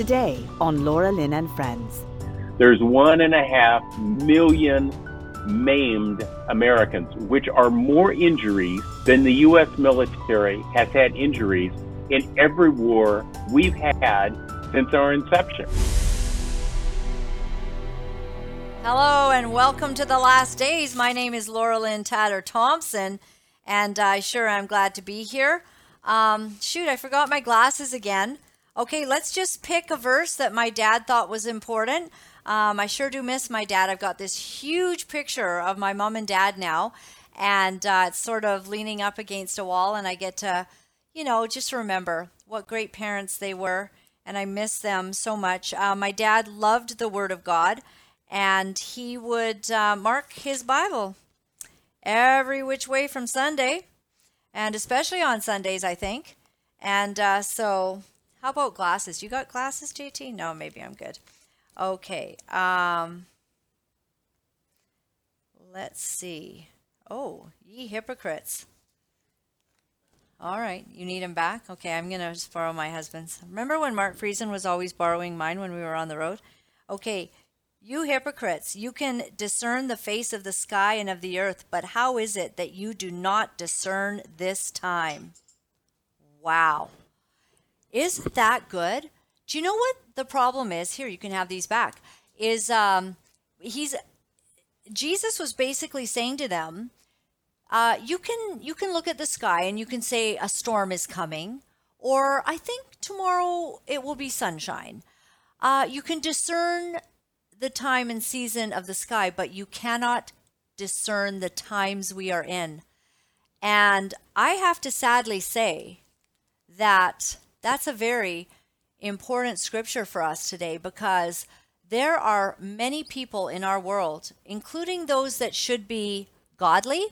Today on Laura Lynn and Friends. There's 1.5 million maimed Americans, which are more injuries than the U.S. military has had injuries in every war we've had since our inception. Hello and welcome to The Last Days. My name is Laura Lynn Tatter Thompson, and I'm glad to be here. I forgot my glasses again. Okay, let's just pick a verse that my dad thought was important. I sure do miss my dad. I've got this huge picture of my mom and dad now, and it's sort of leaning up against a wall, and I get to, just remember what great parents they were, and I miss them so much. My dad loved the Word of God, and he would mark his Bible every which way from Sunday, and especially on Sundays, I think. And how about glasses? You got glasses, JT? No, maybe I'm good. Okay. Let's see. Oh, ye hypocrites. All right. You need them back? Okay, I'm going to just borrow my husband's. Remember when Mark Friesen was always borrowing mine when we were on the road? Okay. You hypocrites, you can discern the face of the sky and of the earth, but how is it that you do not discern this time? Wow. Isn't that good? Do you know what the problem is? Here, you can have these back. Jesus was basically saying to them, you can look at the sky and you can say a storm is coming, or I think tomorrow it will be sunshine. You can discern the time and season of the sky, but you cannot discern the times we are in. And I have to sadly say that that's a very important scripture for us today, because there are many people in our world, including those that should be godly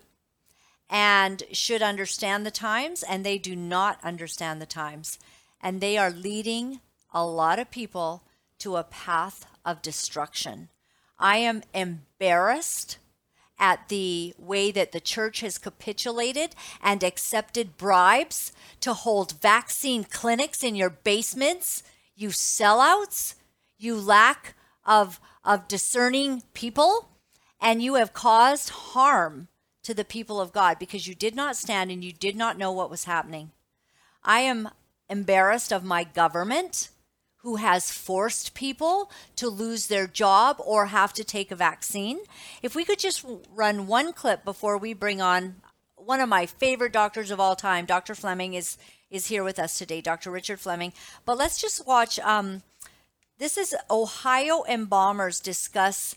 and should understand the times, and they do not understand the times. And they are leading a lot of people to a path of destruction. I am embarrassed at the way that the church has capitulated and accepted bribes to hold vaccine clinics in your basements. You sellouts, you lack of discerning people, and you have caused harm to the people of God because you did not stand and you did not know what was happening. I am embarrassed of my government, who has forced people to lose their job or have to take a vaccine. If we could just run one clip before we bring on one of my favorite doctors of all time, Dr. Fleming is here with us today, Dr. Richard Fleming. But let's just watch, this is Ohio embalmers discuss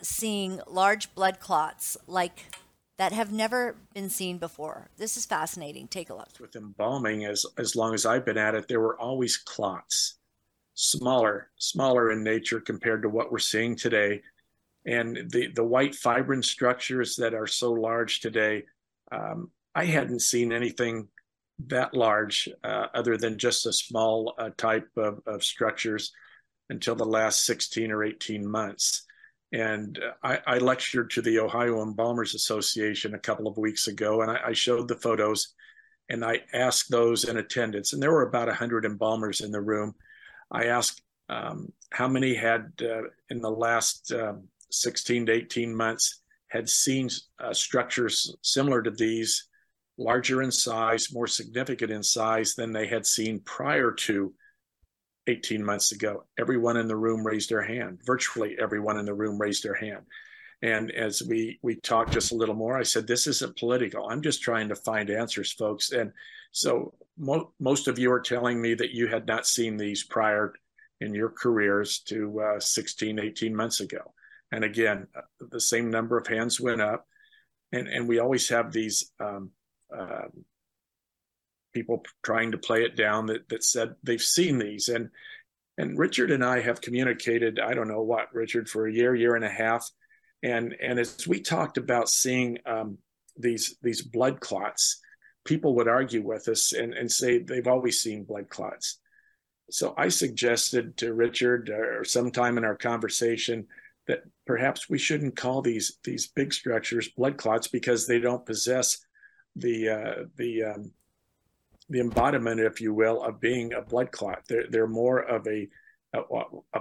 seeing large blood clots like that have never been seen before. This is fascinating. Take a look. With embalming, as long as I've been at it, there were always clots, smaller in nature compared to what we're seeing today. And the white fibrin structures that are so large today, I hadn't seen anything that large other than just a small type of structures until the last 16 or 18 months. And I lectured to the Ohio Embalmers Association a couple of weeks ago, and I showed the photos, and I asked those in attendance, and there were about 100 embalmers in the room. I asked how many had in the last 16 to 18 months had seen structures similar to these, larger in size, more significant in size than they had seen prior to 18 months ago. Everyone in the room raised their hand. Virtually everyone in the room raised their hand. And as we talked just a little more, I said, this isn't political. I'm just trying to find answers, folks. And so most of you are telling me that you had not seen these prior in your careers to 16, 18 months ago. And again, the same number of hands went up. And we always have these people trying to play it down that said they've seen these. And Richard and I have communicated, I don't know what, Richard, for a year and a half. And as we talked about seeing these blood clots, people would argue with us and say they've always seen blood clots. So I suggested to Richard or sometime in our conversation that perhaps we shouldn't call these big structures blood clots because they don't possess the the embodiment, if you will, of being a blood clot. They're more of a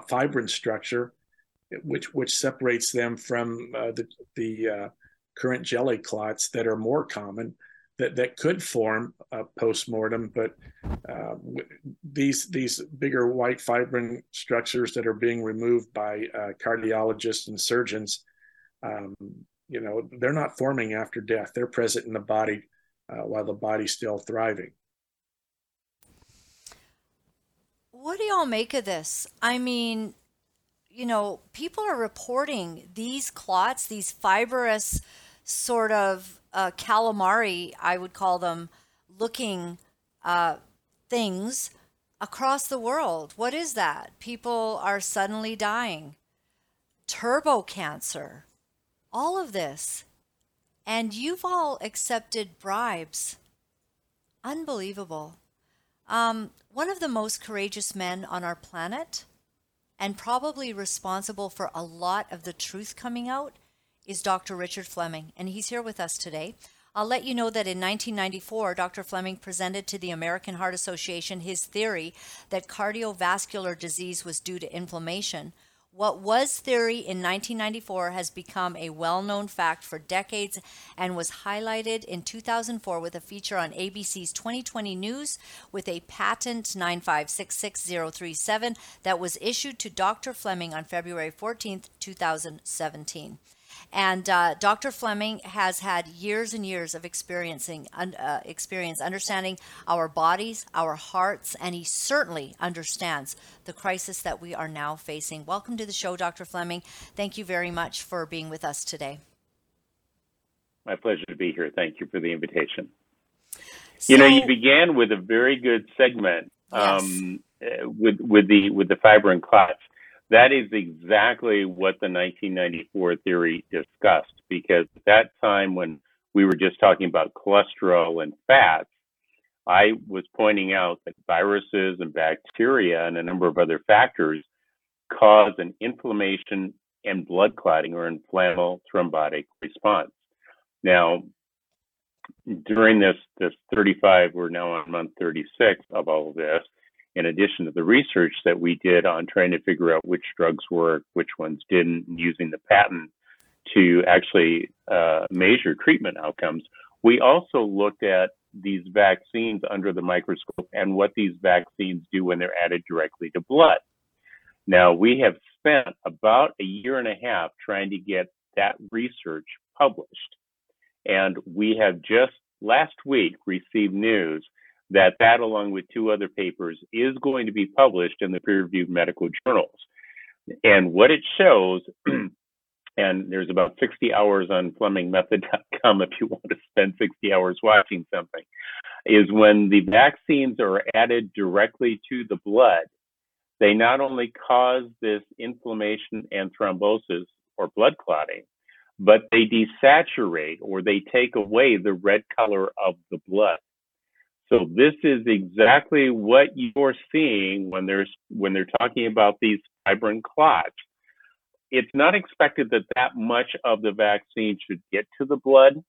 fibrin structure, which separates them from the current jelly clots that are more common that could form post-mortem, but these bigger white fibrin structures that are being removed by cardiologists and surgeons, they're not forming after death. They're present in the body while the body's still thriving. What do y'all make of this? I mean, people are reporting these clots, these fibrous sort of calamari, I would call them, looking things across the world. What is that? People are suddenly dying. Turbo cancer. All of this. And you've all accepted bribes. Unbelievable. One of the most courageous men on our planet, and probably responsible for a lot of the truth coming out, is Dr. Richard Fleming, and he's here with us today. I'll let you know that in 1994, Dr. Fleming presented to the American Heart Association his theory that cardiovascular disease was due to inflammation. What was theory in 1994 has become a well-known fact for decades and was highlighted in 2004 with a feature on ABC's 2020 News with a patent 9566037 that was issued to Dr. Fleming on February 14, 2017. And Dr. Fleming has had years and years of experience understanding our bodies, our hearts, and he certainly understands the crisis that we are now facing. Welcome to the show, Dr. Fleming. Thank you very much for being with us today. My pleasure to be here. Thank you for the invitation. So, you began with a very good segment, yes, with the fibrin clots. That is exactly what the 1994 theory discussed, because at that time when we were just talking about cholesterol and fats, I was pointing out that viruses and bacteria and a number of other factors cause an inflammation and blood clotting or inflammatory thrombotic response. Now, during this 35, we're now on month 36 of all of this, in addition to the research that we did on trying to figure out which drugs work, which ones didn't, using the patent to actually measure treatment outcomes, we also looked at these vaccines under the microscope and what these vaccines do when they're added directly to blood. Now, we have spent about a year and a half trying to get that research published. And we have just last week received news that along with two other papers is going to be published in the peer-reviewed medical journals. And what it shows, and there's about 60 hours on FlemingMethod.com if you want to spend 60 hours watching something, is when the vaccines are added directly to the blood, they not only cause this inflammation and thrombosis or blood clotting, but they desaturate or they take away the red color of the blood. So this is exactly what you're seeing when they're talking about these fibrin clots. It's not expected that much of the vaccine should get to the blood,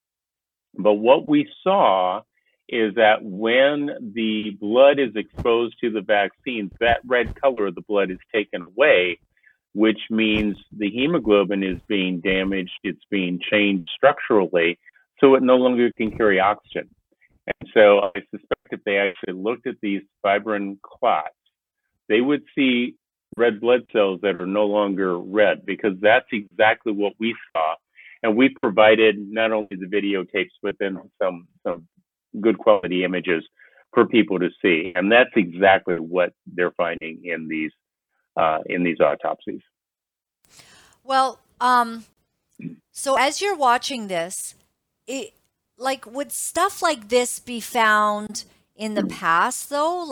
but what we saw is that when the blood is exposed to the vaccines, that red color of the blood is taken away, which means the hemoglobin is being damaged, it's being changed structurally, so it no longer can carry oxygen. And so I suspect if they actually looked at these fibrin clots, they would see red blood cells that are no longer red, because that's exactly what we saw. And we provided not only the videotapes, but then some good quality images for people to see. And that's exactly what they're finding in these autopsies. Well, so as you're watching this, would stuff like this be found in the past, though?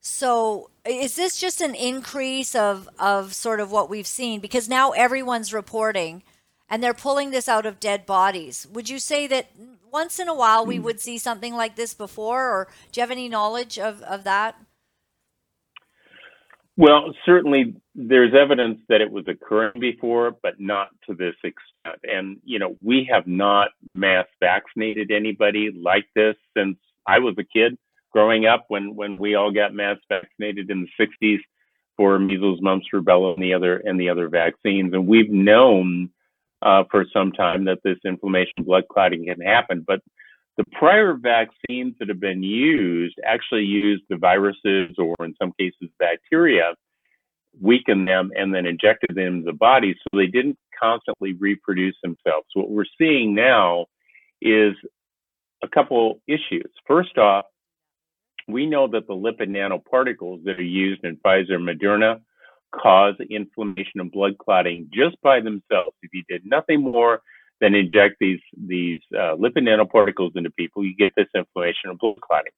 So is this just an increase of sort of what we've seen? Because now everyone's reporting and they're pulling this out of dead bodies. Would you say that once in a while we would see something like this before? Or do you have any knowledge of that? Well, certainly there's evidence that it was occurring before, but not to this extent. And, we have not mass vaccinated anybody like this since I was a kid. growing up, when we all got mass vaccinated in the 60s for measles, mumps, rubella, and the other vaccines. And we've known for some time that this inflammation, blood clotting can happen. But the prior vaccines that have been used actually used the viruses, or in some cases bacteria, weakened them and then injected them into the body, so they didn't constantly reproduce themselves. So what we're seeing now is a couple issues. First off, we know that the lipid nanoparticles that are used in Pfizer and Moderna cause inflammation and blood clotting just by themselves. If you did nothing more than inject these lipid nanoparticles into people, you get this inflammation and blood clotting.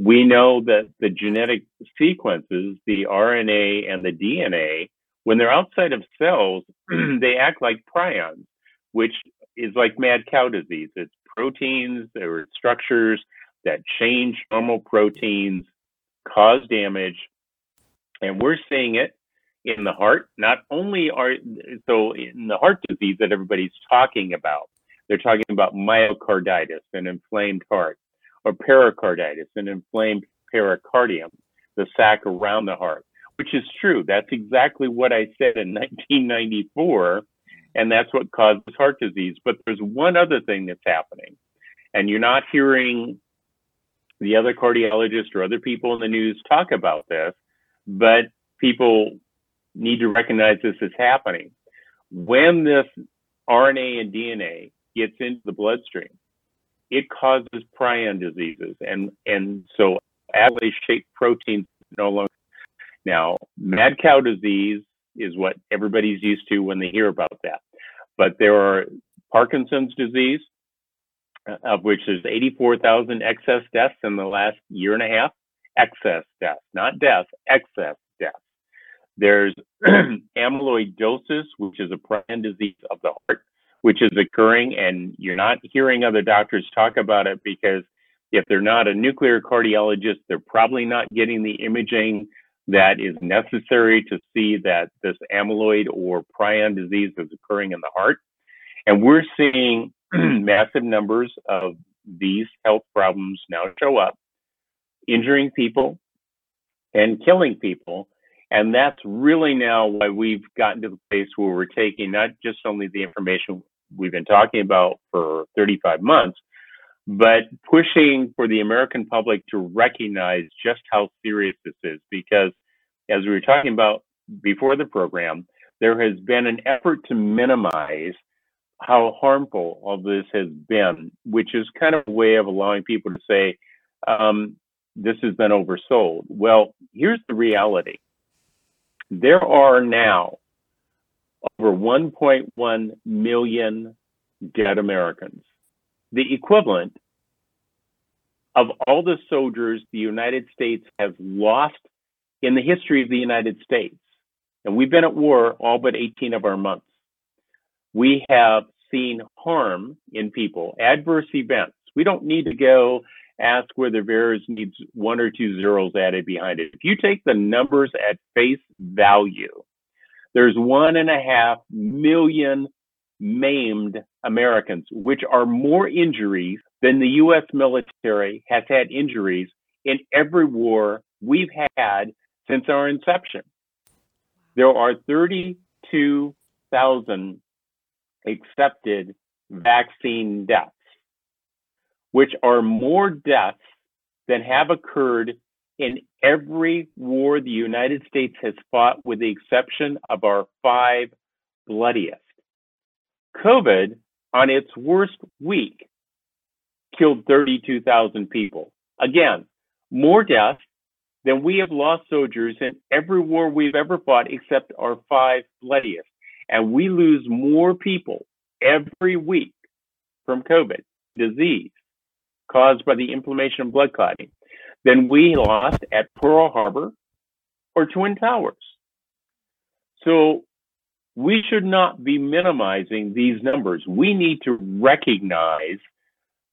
We know that the genetic sequences, the RNA and the DNA, when they're outside of cells, they act like prions, which is like mad cow disease. It's proteins or structures that change normal proteins, cause damage, and we're seeing it in the heart. Not only in the heart disease that everybody's talking about, they're talking about myocarditis, an inflamed heart, or pericarditis, an inflamed pericardium, the sac around the heart, which is true. That's exactly what I said in 1994, and that's what causes heart disease. But there's one other thing that's happening, and you're not hearing the other cardiologists or other people in the news talk about this, but people need to recognize this is happening. When this RNA and DNA gets into the bloodstream, it causes prion diseases. And so adenoid-shaped proteins no longer. Now, mad cow disease is what everybody's used to when they hear about that. But there are Parkinson's disease, of which there's 84,000 excess deaths in the last year and a half. Excess deaths, not deaths, excess deaths. There's amyloidosis, which is a prion disease of the heart, which is occurring, and you're not hearing other doctors talk about it because if they're not a nuclear cardiologist, they're probably not getting the imaging that is necessary to see that this amyloid or prion disease is occurring in the heart. And we're seeing massive numbers of these health problems now show up, injuring people and killing people. And that's really now why we've gotten to the place where we're taking not just only the information we've been talking about for 35 months, but pushing for the American public to recognize just how serious this is. Because as we were talking about before the program, there has been an effort to minimize how harmful all this has been, which is kind of a way of allowing people to say, this has been oversold. Well, here's the reality. There are now over 1.1 million dead Americans, the equivalent of all the soldiers the United States has lost in the history of the United States. And we've been at war all but 18 of our months. We have seen harm in people, adverse events. We don't need to go ask whether VAERS needs one or two zeros added behind it. If you take the numbers at face value, there's 1.5 million maimed Americans, which are more injuries than the U.S. military has had injuries in every war we've had since our inception. There are 32,000 accepted vaccine deaths, which are more deaths than have occurred in every war the United States has fought, with the exception of our five bloodiest. COVID, on its worst week, killed 32,000 people. Again, more deaths than we have lost soldiers in every war we've ever fought except our five bloodiest. And we lose more people every week from COVID disease caused by the inflammation and blood clotting than we lost at Pearl Harbor or Twin Towers. So we should not be minimizing these numbers. We need to recognize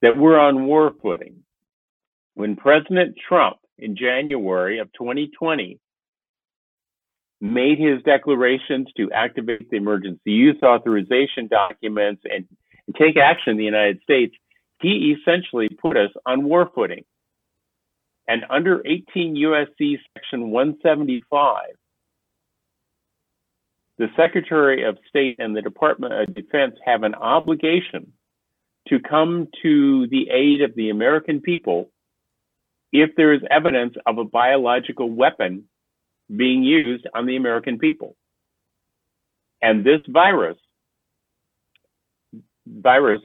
that we're on war footing. When President Trump in January of 2020 made his declarations to activate the emergency use authorization documents and take action in the United States, he essentially put us on war footing. and under 18 U.S.C. Section 175, the Secretary of State and the Department of Defense have an obligation to come to the aid of the American people if there is evidence of a biological weapon being used on the American people. And this virus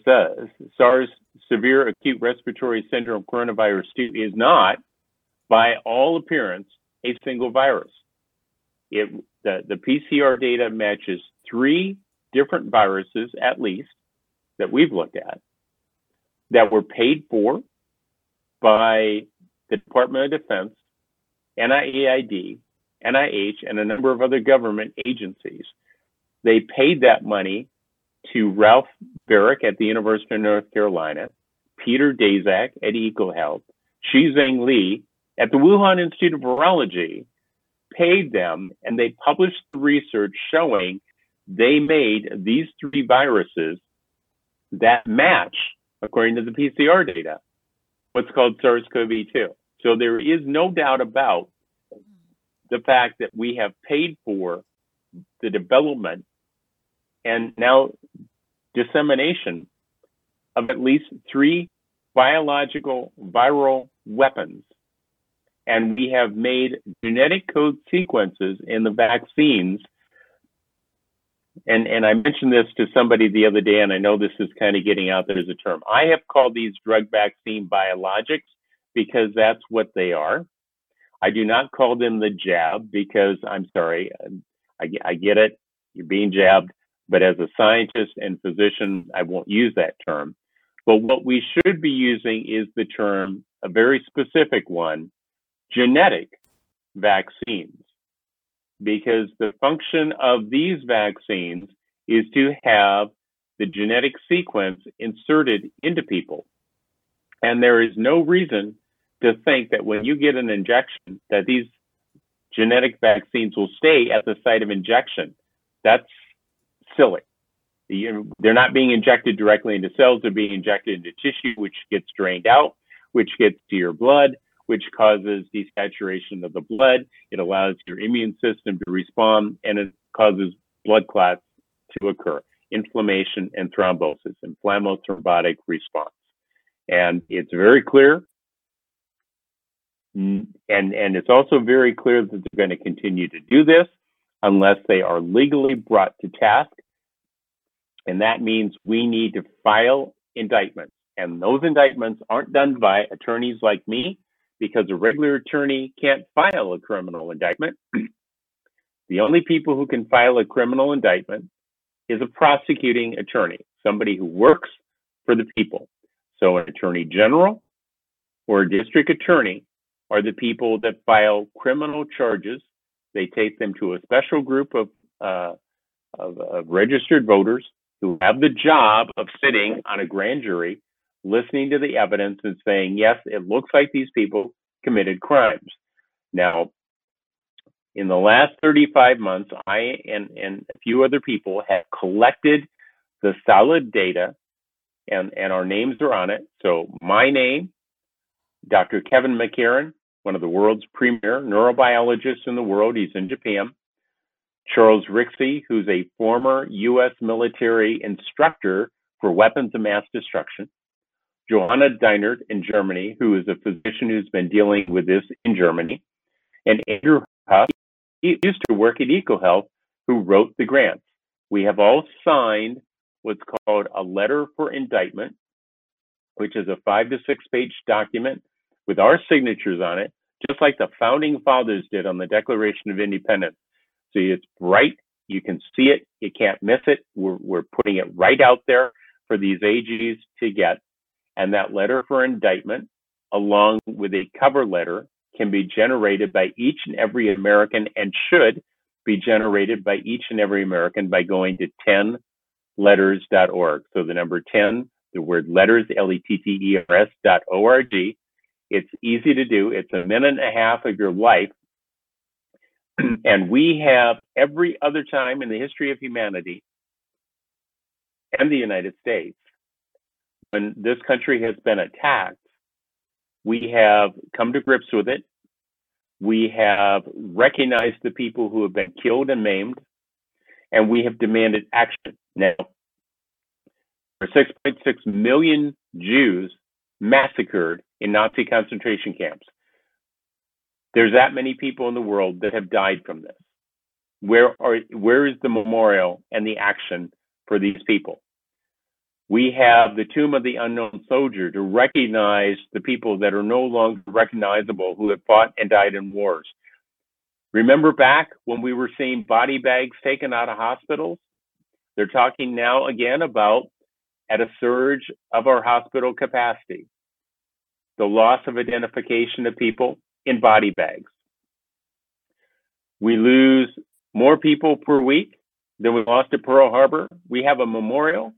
says, SARS severe acute respiratory syndrome coronavirus 2 is not, by all appearance, a single virus. The PCR data matches three different viruses, at least, that we've looked at, that were paid for by the Department of Defense, NIAID, NIH, and a number of other government agencies. They paid that money to Ralph Baric at the University of North Carolina, Peter Daszak at EcoHealth, Xizeng Li at the Wuhan Institute of Virology, paid them, and they published the research showing they made these three viruses that match, according to the PCR data, what's called SARS-CoV-2. So there is no doubt about the fact that we have paid for the development and now dissemination of at least three biological viral weapons. And we have made genetic code sequences in the vaccines. And I mentioned this to somebody the other day, and I know this is kind of getting out there as a term. I have called these drug vaccine biologics because that's what they are. I do not call them the jab because, I'm sorry, I get it, you're being jabbed. But as a scientist and physician, I won't use that term. But what we should be using is the term, a very specific one, genetic vaccines, because the function of these vaccines is to have the genetic sequence inserted into people. And there is no reason to think that when you get an injection, that these genetic vaccines will stay at the site of injection. That's silly. They're not being injected directly into cells, they're being injected into tissue, which gets drained out, which gets to your blood, which causes desaturation of the blood. It allows your immune system to respond, and it causes blood clots to occur, inflammation and thrombosis, inflammothrombotic response. And it's very clear, and it's also very clear that they're going to continue to do this unless they are legally brought to task. And that means we need to file indictments. And those indictments aren't done by attorneys like me, because a regular attorney can't file a criminal indictment. The only people who can file a criminal indictment is a prosecuting attorney, somebody who works for the people. So an attorney general or a district attorney are the people that file criminal charges. They take them to a special group of registered voters who have the job of sitting on a grand jury, listening to the evidence and saying, yes, it looks like these people committed crimes. Now, in the last 35 months, I and a few other people have collected the solid data, and our names are on it. So my name, Dr. Kevin McCarran, one of the world's premier neurobiologists in the world, he's in Japan, Charles Rixey, who's a former U.S. military instructor for weapons of mass destruction, Joanna Deinert in Germany, who is a physician who's been dealing with this in Germany, and Andrew Huff, he used to work at EcoHealth, who wrote the grants. We have all signed what's called a letter for indictment, which is a 5 to 6 page document with our signatures on it, just like the founding fathers did on the Declaration of Independence. So it's bright, you can see it, you can't miss it. We're putting it right out there for these AGs to get. And that letter for indictment, along with a cover letter, can be generated by each and every American and should be generated by each and every American by going to 10letters.org. So the number 10, the word letters, LETTERS.org. It's easy to do. It's a minute and a half of your life. And we have every other time in the history of humanity and the United States, when this country has been attacked, We have come to grips with it. We have recognized the people who have been killed and maimed, and we have demanded action. Now, for 6.6 million Jews massacred in Nazi concentration camps, there's that many people in the world that have died from this. Where is the memorial and the action for these people? We have the Tomb of the Unknown Soldier to recognize the people that are no longer recognizable who have fought and died in wars. Remember back when we were seeing body bags taken out of hospitals? They're talking now again about at a surge of our hospital capacity, the loss of identification of people in body bags. We lose more people per week than we lost at Pearl Harbor. We have a memorial.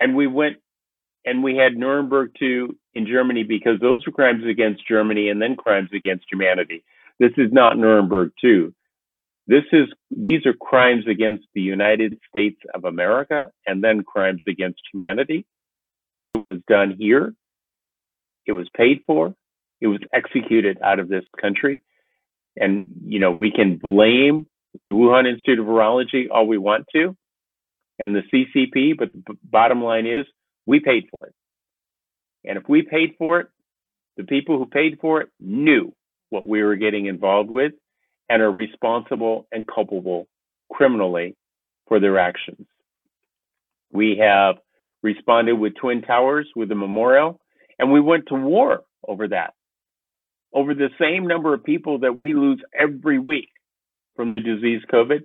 And we went and we had Nuremberg II in Germany because those were crimes against Germany and then crimes against humanity. This is not Nuremberg II. These are crimes against the United States of America and then crimes against humanity. It was done here. It was paid for. It was executed out of this country. And, you know, we can blame the Wuhan Institute of Virology all we want to and the CCP, but the bottom line is we paid for it. And if we paid for it, the people who paid for it knew what we were getting involved with and are responsible and culpable criminally for their actions. We have responded with Twin Towers, with a memorial, and we went to war over that, over the same number of people that we lose every week from the disease COVID.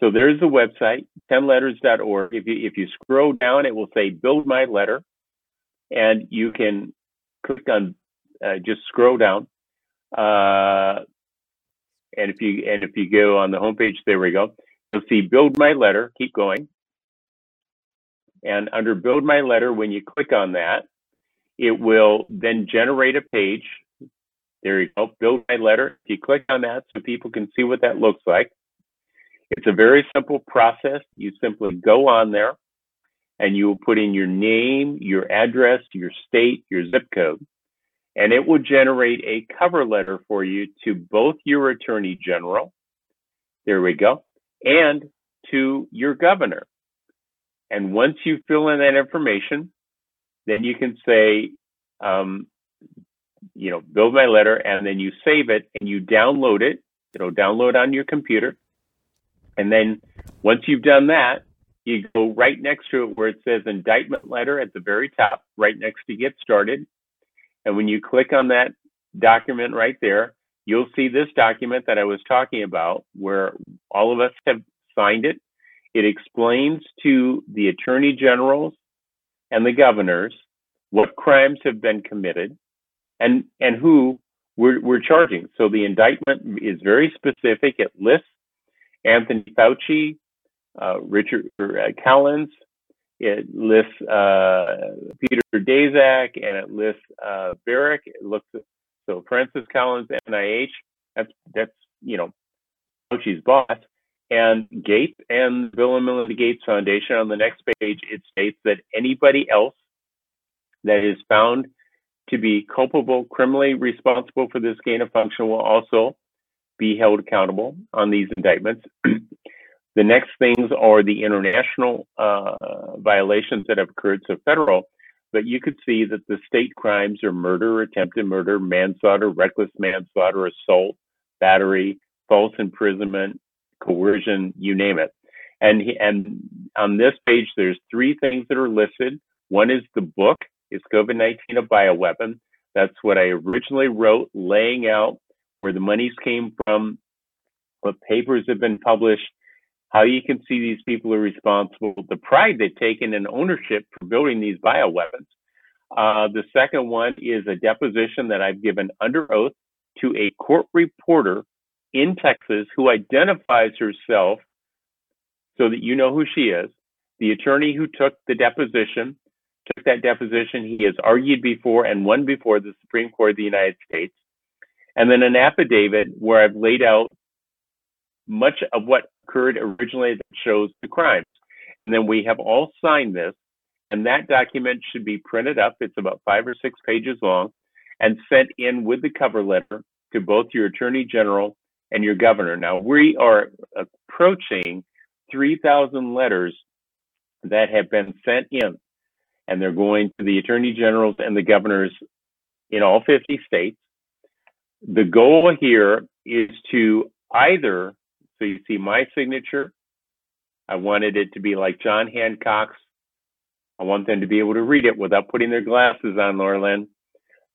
So there's the website, 10letters.org. If you scroll down, it will say build my letter, and you can click on, just scroll down. And if you go on the homepage, there we go. You'll see build my letter, keep going. And under build my letter, when you click on that, it will then generate a page. There you go, build my letter. If you click on that so people can see what that looks like. It's a very simple process. You simply go on there and you will put in your name, your address, your state, your zip code, and it will generate a cover letter for you to both your attorney general, there we go, and to your governor. And once you fill in that information, then you can say, you know, build my letter, and then you save it and you download it. It'll download on your computer. And then once you've done that, you go right next to it where it says indictment letter at the very top, right next to get started. And when you click on that document right there, you'll see this document that I was talking about where all of us have signed it. It explains to the attorney generals and the governors what crimes have been committed and who we're charging. So the indictment is very specific. It lists Anthony Fauci, Richard Collins, it lists Peter Daszak, and it lists Baric. It looks so Francis Collins, NIH. That's you know Fauci's boss, and Gates and Bill and Melinda Gates Foundation. On the next page, it states that anybody else that is found to be culpable, criminally responsible for this gain of function will also be held accountable on these indictments. The next things are the international violations that have occurred, so federal, but you could see that the state crimes are murder, attempted murder, manslaughter, reckless manslaughter, assault, battery, false imprisonment, coercion, you name it. And on this page, there's three things that are listed. One is the book, Is COVID-19 a Bioweapon? That's what I originally wrote, laying out where the monies came from, what papers have been published, how you can see these people are responsible, the pride they've taken in ownership for building these bioweapons. The second one is a deposition that I've given under oath to a court reporter in Texas who identifies herself so that you know who she is. The attorney who took the deposition, took that deposition, he has argued before and won before the Supreme Court of the United States. And then an affidavit where I've laid out much of what occurred originally that shows the crimes. And then we have all signed this. And that document should be printed up. It's about 5 or 6 pages long and sent in with the cover letter to both your attorney general and your governor. Now, we are approaching 3,000 letters that have been sent in, and they're going to the attorney generals and the governors in all 50 states. The goal here is to either, so you see my signature, I wanted it to be like John Hancock's. I want them to be able to read it without putting their glasses on, Laura Lynn.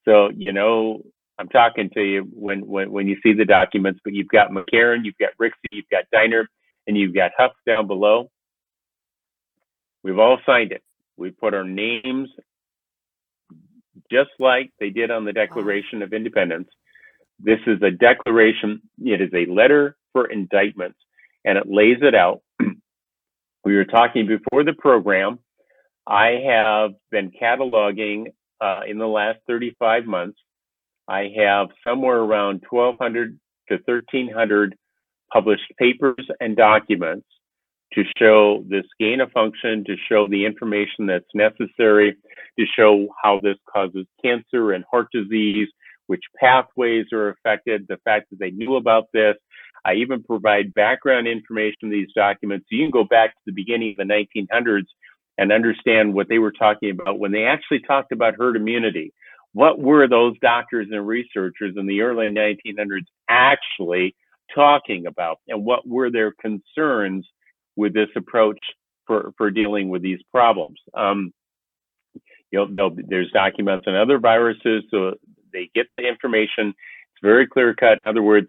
So, you know, I'm talking to you when you see the documents, but you've got McCarran, you've got Rixey, you've got Deinert, and you've got Huff down below. We've all signed it. We put our names just like they did on the Declaration of Independence. This is a declaration. It is a letter for indictments, and it lays it out. We were talking before the program. I have been cataloging in the last 35 months. I have somewhere around 1,200 to 1,300 published papers and documents to show this gain of function, to show the information that's necessary, to show how this causes cancer and heart disease, which pathways are affected, the fact that they knew about this. I even provide background information in these documents. So you can go back to the beginning of the 1900s and understand what they were talking about when they actually talked about herd immunity. What were those doctors and researchers in the early 1900s actually talking about? And what were their concerns with this approach for dealing with these problems? You know, there's documents on other viruses, so they get the information. It's very clear cut. In other words,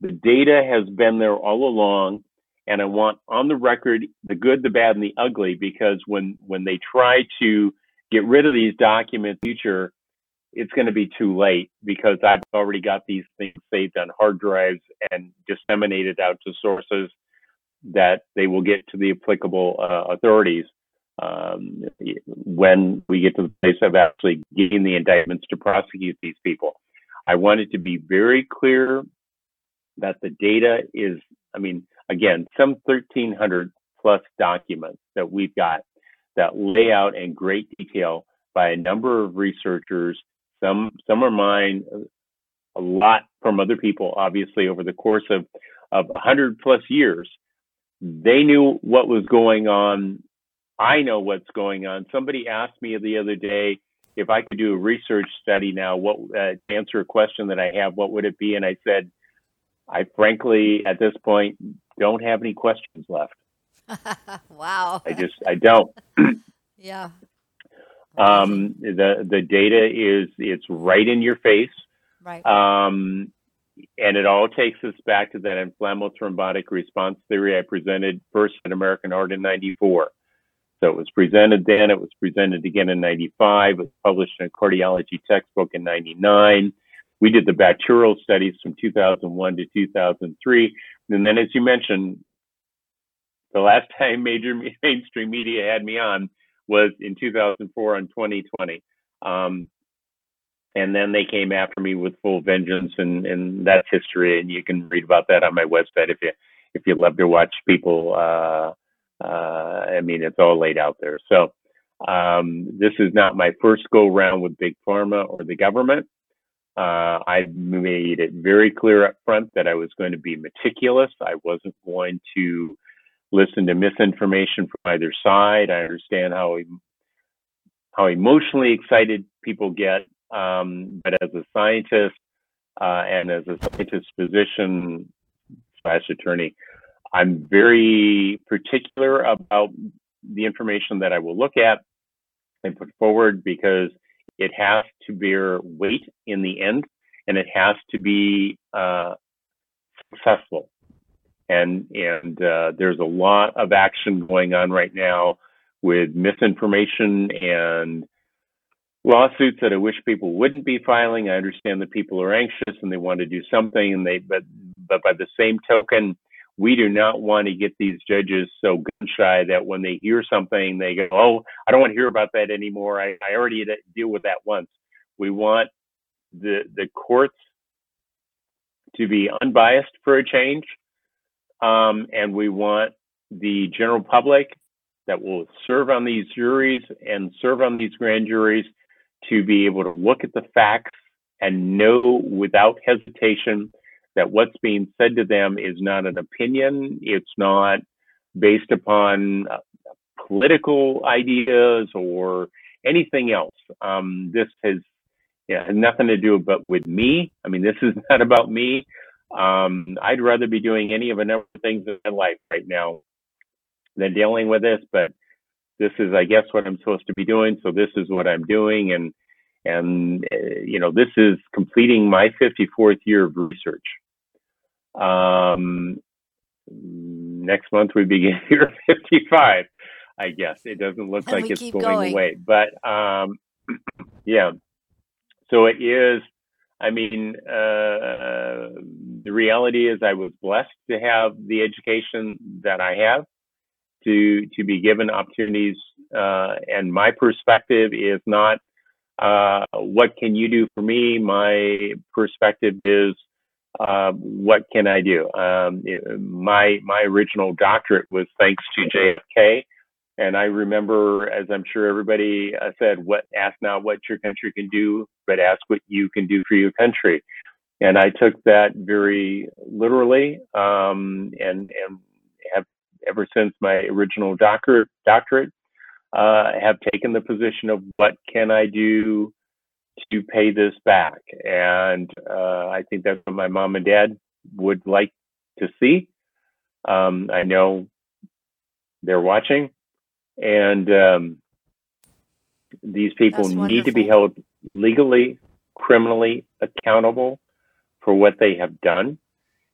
the data has been there all along, and I want on the record the good, the bad, and the ugly, because when they try to get rid of these documents in the future, it's going to be too late, because I've already got these things saved on hard drives and disseminated out to sources that they will get to the applicable authorities when we get to the place of actually getting the indictments to prosecute these people. I want it to be very clear that the data is, I mean, again, some 1,300 plus documents that we've got that lay out in great detail by a number of researchers. Some are mine, a lot from other people, obviously, over the course of 100 plus years. They knew what was going on. I know what's going on. Somebody asked me the other day if I could do a research study now, what to answer a question that I have, what would it be? And I said, I frankly, at this point, don't have any questions left. Wow. I don't. Yeah. The data is, it's right in your face. Right. And it all takes us back to that inflammothrombotic response theory I presented first at American Heart in 94. So it was presented then, it was presented again in 95, it was published in a cardiology textbook in 99. We did the bacterial studies from 2001 to 2003. And then, as you mentioned, the last time major mainstream media had me on was in 2004 on 2020. And then they came after me with full vengeance, and that's history. And you can read about that on my website if you love to watch people. I mean, it's all laid out there. So this is not my first go round with Big Pharma or the government. I made it very clear up front that I was going to be meticulous. I wasn't going to listen to misinformation from either side. I understand how emotionally excited people get. But as a scientist and as a scientist physician / attorney, I'm very particular about the information that I will look at and put forward, because it has to bear weight in the end, and it has to be successful. And there's a lot of action going on right now with misinformation and lawsuits that I wish people wouldn't be filing. I understand that people are anxious and they want to do something, and but by the same token, we do not want to get these judges so gun shy that when they hear something, they go, "Oh, I don't want to hear about that anymore. I already had to deal with that once." We want the courts to be unbiased for a change, and we want the general public that will serve on these juries and serve on these grand juries to be able to look at the facts and know without hesitation that what's being said to them is not an opinion. It's not based upon political ideas or anything else. This has nothing to do but with me. I mean, this is not about me. I'd rather be doing any of a number of things in my life right now than dealing with this, but this is, I guess, what I'm supposed to be doing. So this is what I'm doing. And this is completing my 54th year of research. Next month we begin year 55, I guess. It doesn't look like it's going away, but yeah. So it is, I mean, the reality is I was blessed to have the education that I have, to be given opportunities. And my perspective is not, what can you do for me? My perspective is, what can I do? My original doctorate was thanks to JFK. And I remember, as I'm sure everybody said, ask not what your country can do, but ask what you can do for your country. And I took that very literally, and have ever since my original doctorate, have taken the position of what can I do to pay this back? And I think that's what my mom and dad would like to see. I know they're watching. And these people need to be held legally, criminally accountable for what they have done.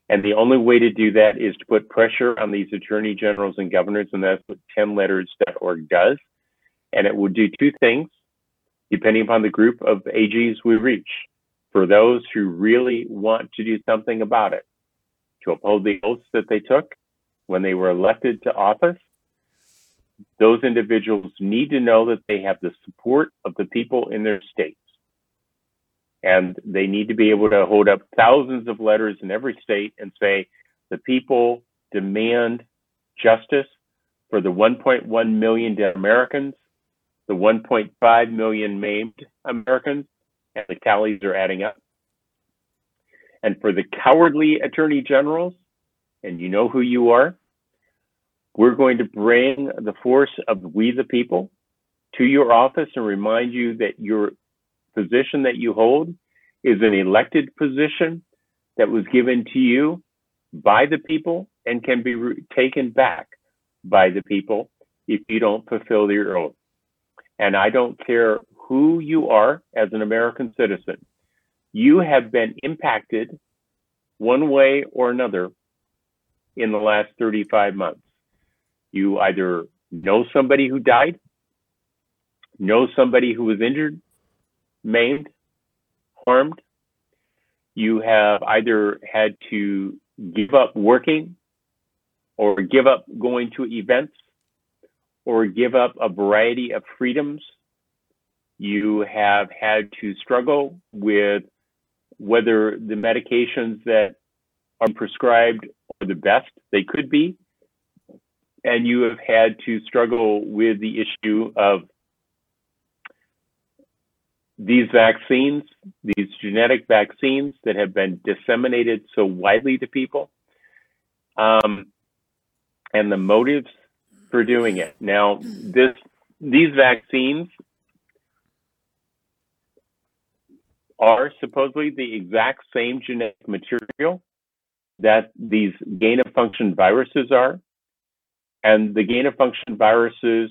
And the only way to do that is to put pressure on these attorney generals and governors, and that's what 10letters.org does. And it will do two things, depending upon the group of AGs we reach. For those who really want to do something about it, to uphold the oaths that they took when they were elected to office, those individuals need to know that they have the support of the people in their states. And they need to be able to hold up thousands of letters in every state and say, the people demand justice for the 1.1 million dead Americans, the 1.5 million maimed Americans, and the tallies are adding up. And for the cowardly attorney generals, and you know who you are, we're going to bring the force of we the people to your office and remind you that your position that you hold is an elected position that was given to you by the people and can be taken back by the people if you don't fulfill your oath. And I don't care who you are as an American citizen. You have been impacted one way or another in the last 35 months. You either know somebody who died, know somebody who was injured, maimed, harmed. You have either had to give up working or give up going to events or give up a variety of freedoms. You have had to struggle with whether the medications that are prescribed are the best they could be. And you have had to struggle with the issue of these vaccines, these genetic vaccines that have been disseminated so widely to people, and the motives for doing it. Now, these vaccines are supposedly the exact same genetic material that these gain-of-function viruses are. And the gain-of-function viruses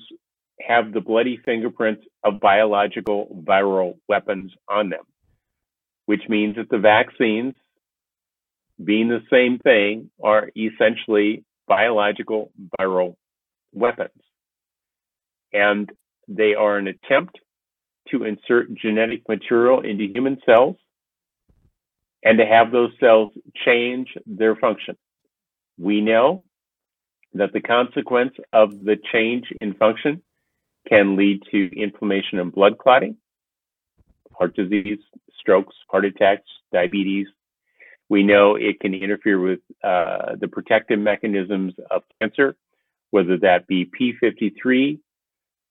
have the bloody fingerprints of biological viral weapons on them, which means that the vaccines, being the same thing, are essentially biological viral weapons. And they are an attempt to insert genetic material into human cells and to have those cells change their function. We know that the consequence of the change in function can lead to inflammation and blood clotting, heart disease, strokes, heart attacks, diabetes. We know it can interfere with the protective mechanisms of cancer. whether that be P53,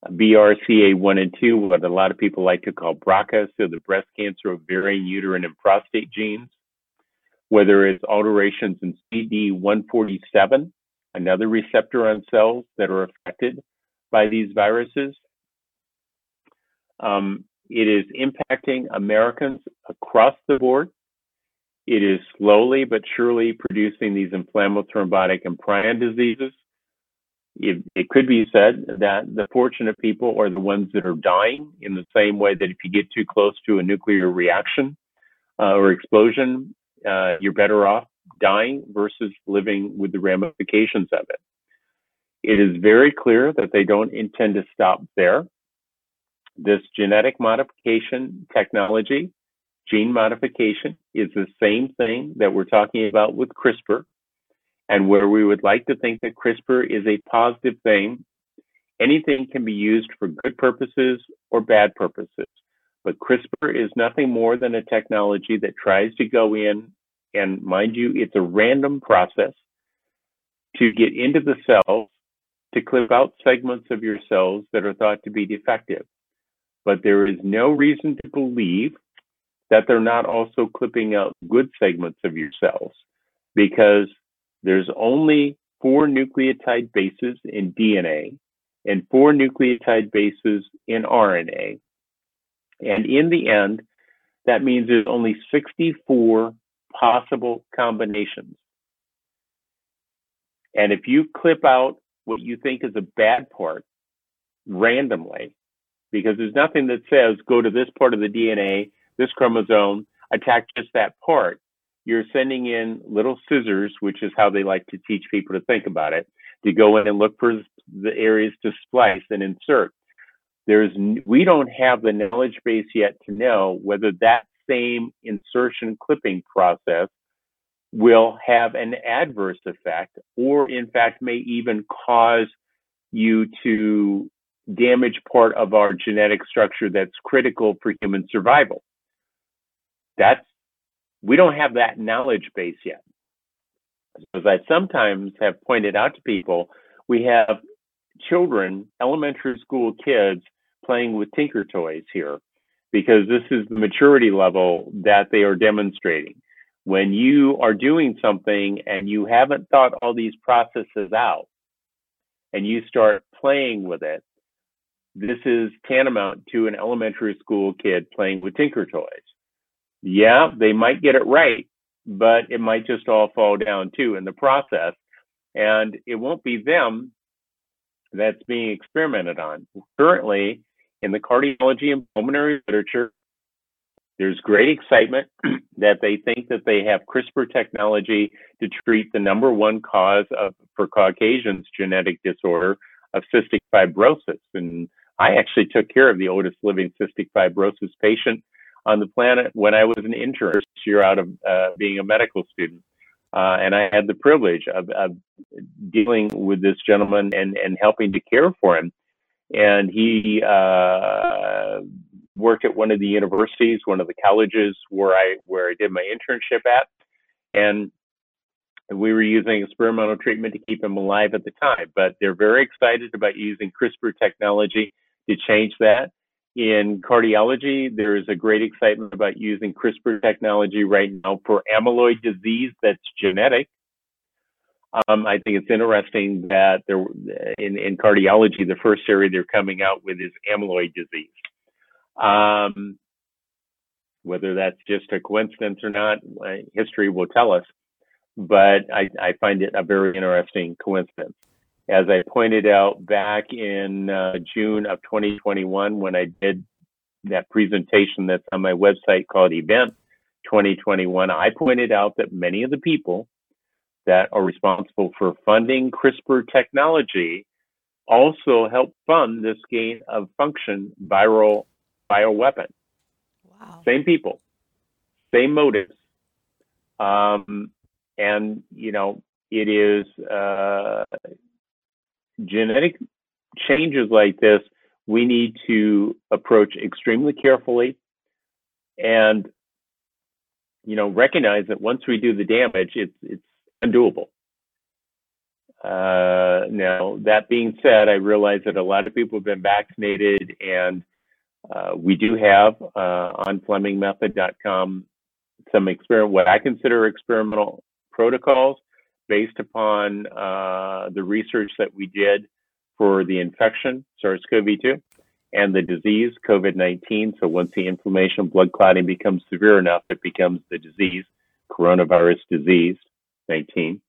BRCA1 and 2, what a lot of people like to call BRCA, so the breast cancer, ovarian, uterine, and prostate genes, whether it's alterations in CD147, another receptor on cells that are affected by these viruses. It is impacting Americans across the board. It is slowly but surely producing these inflammothrombotic and prion diseases. It could be said that the fortunate people are the ones that are dying, in the same way that if you get too close to a nuclear reaction or explosion, you're better off dying versus living with the ramifications of it. It is very clear that they don't intend to stop there. This genetic modification technology, gene modification, is the same thing that we're talking about with CRISPR, and where we would like to think that CRISPR is a positive thing. Anything can be used for good purposes or bad purposes, but CRISPR is nothing more than a technology that tries to go in, and mind you, it's a random process, to get into the cells, to clip out segments of your cells that are thought to be defective. But there is no reason to believe that they're not also clipping out good segments of your cells, because there's only 4 nucleotide bases in DNA and 4 nucleotide bases in RNA. And in the end, that means there's only 64 possible combinations. And if you clip out what you think is a bad part randomly, because there's nothing that says, go to this part of the DNA, this chromosome, attack just that part. You're sending in little scissors, which is how they like to teach people to think about it, to go in and look for the areas to splice and insert. We don't have the knowledge base yet to know whether that same insertion clipping process will have an adverse effect, or in fact may even cause you to damage part of our genetic structure that's critical for human survival. We don't have that knowledge base yet. As I sometimes have pointed out to people, we have children, elementary school kids, playing with Tinker Toys here, because this is the maturity level that they are demonstrating. When you are doing something and you haven't thought all these processes out, and you start playing with it, this is tantamount to an elementary school kid playing with Tinker Toys. Yeah, they might get it right, but it might just all fall down too in the process. And it won't be them that's being experimented on. Currently, in the cardiology and pulmonary literature, there's great excitement that they think that they have CRISPR technology to treat the number 1 cause for Caucasians genetic disorder of cystic fibrosis. And I actually took care of the oldest living cystic fibrosis patient on the planet when I was an intern, first year out of being a medical student. And I had the privilege of dealing with this gentleman and helping to care for him. And he worked at one of the universities, one of the colleges where I did my internship at. And we were using experimental treatment to keep him alive at the time. But they're very excited about using CRISPR technology to change that. In cardiology, there is a great excitement about using CRISPR technology right now for amyloid disease that's genetic. I think it's interesting that in cardiology, the first area they're coming out with is amyloid disease. Whether that's just a coincidence or not, history will tell us, but I find it a very interesting coincidence. As I pointed out back in June of 2021, when I did that presentation that's on my website called Event 2021, I pointed out that many of the people that are responsible for funding CRISPR technology also help fund this gain of function viral bioweapon. Wow. Same people, same motives. And, you know, it is... Genetic changes like this, we need to approach extremely carefully, and recognize that once we do the damage, it's undoable. Now, that being said, I realize that a lot of people have been vaccinated, and we do have on FlemingMethod.com some what I consider experimental protocols based upon the research that we did for the infection, SARS-CoV-2, and the disease, COVID-19. So once the inflammation, blood clotting becomes severe enough, it becomes the disease, coronavirus disease, 19.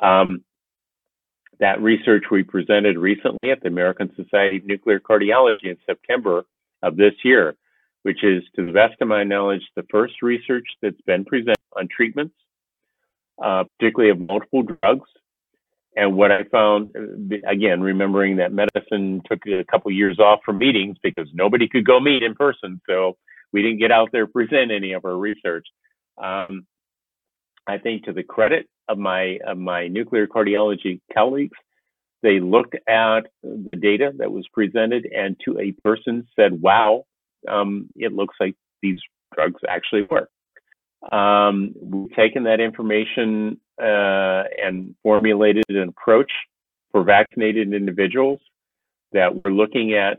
That research we presented recently at the American Society of Nuclear Cardiology in September of this year, which is, to the best of my knowledge, the first research that's been presented on treatments, particularly of multiple drugs. And what I found, again, remembering that medicine took a couple years off from meetings because nobody could go meet in person, so we didn't get out there to present any of our research. I think, to the credit of my nuclear cardiology colleagues, they looked at the data that was presented and to a person said, wow, it looks like these drugs actually work. We've taken that information and formulated an approach for vaccinated individuals that we're looking at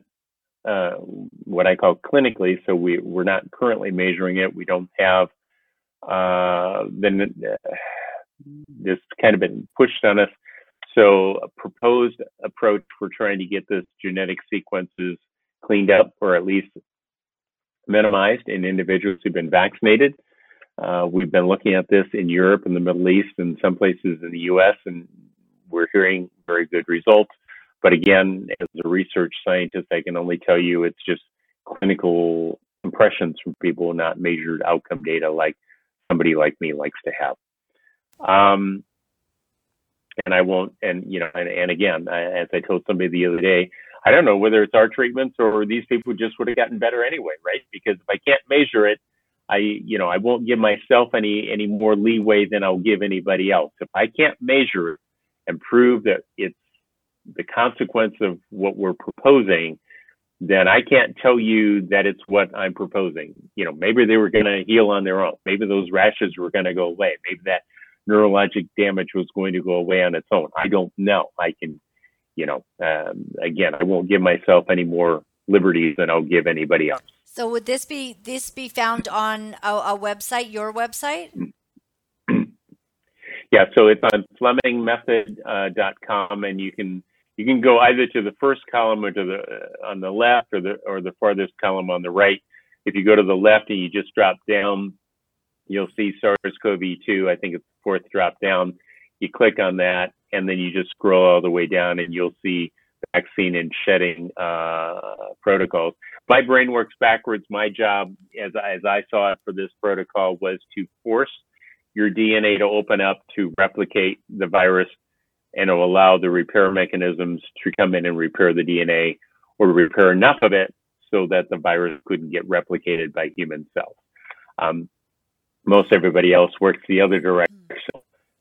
what I call clinically. So we're not currently measuring it. We don't have this kind of been pushed on us. So a proposed approach, we're trying to get this genetic sequences cleaned up or at least minimized in individuals who've been vaccinated. We've been looking at this in Europe and the Middle East and some places in the U.S., and we're hearing very good results. But again, as a research scientist, I can only tell you it's just clinical impressions from people, not measured outcome data like somebody like me likes to have. And I won't, and you know, and again, as I told somebody the other day, I don't know whether it's our treatments or these people just would have gotten better anyway, right? Because if I can't measure it, I won't give myself any more leeway than I'll give anybody else. If I can't measure it and prove that it's the consequence of what we're proposing, then I can't tell you that it's what I'm proposing. You know, maybe they were going to heal on their own. Maybe those rashes were going to go away. Maybe that neurologic damage was going to go away on its own. I don't know. I can, again, I won't give myself any more liberties than I'll give anybody else. So would this be found on a website, your website? Yeah, so it's on FlemingMethod.com, and you can go either to the first column or to the on the left, or the farthest column on the right. If you go to the left and you just drop down, you'll see SARS-CoV-2. I think it's the fourth drop down. You click on that, and then you just scroll all the way down, and you'll see vaccine and shedding protocols. My brain works backwards. My job, as I saw it for this protocol, was to force your DNA to open up to replicate the virus and to allow the repair mechanisms to come in and repair the DNA, or repair enough of it so that the virus couldn't get replicated by human cells. Most everybody else works the other direction.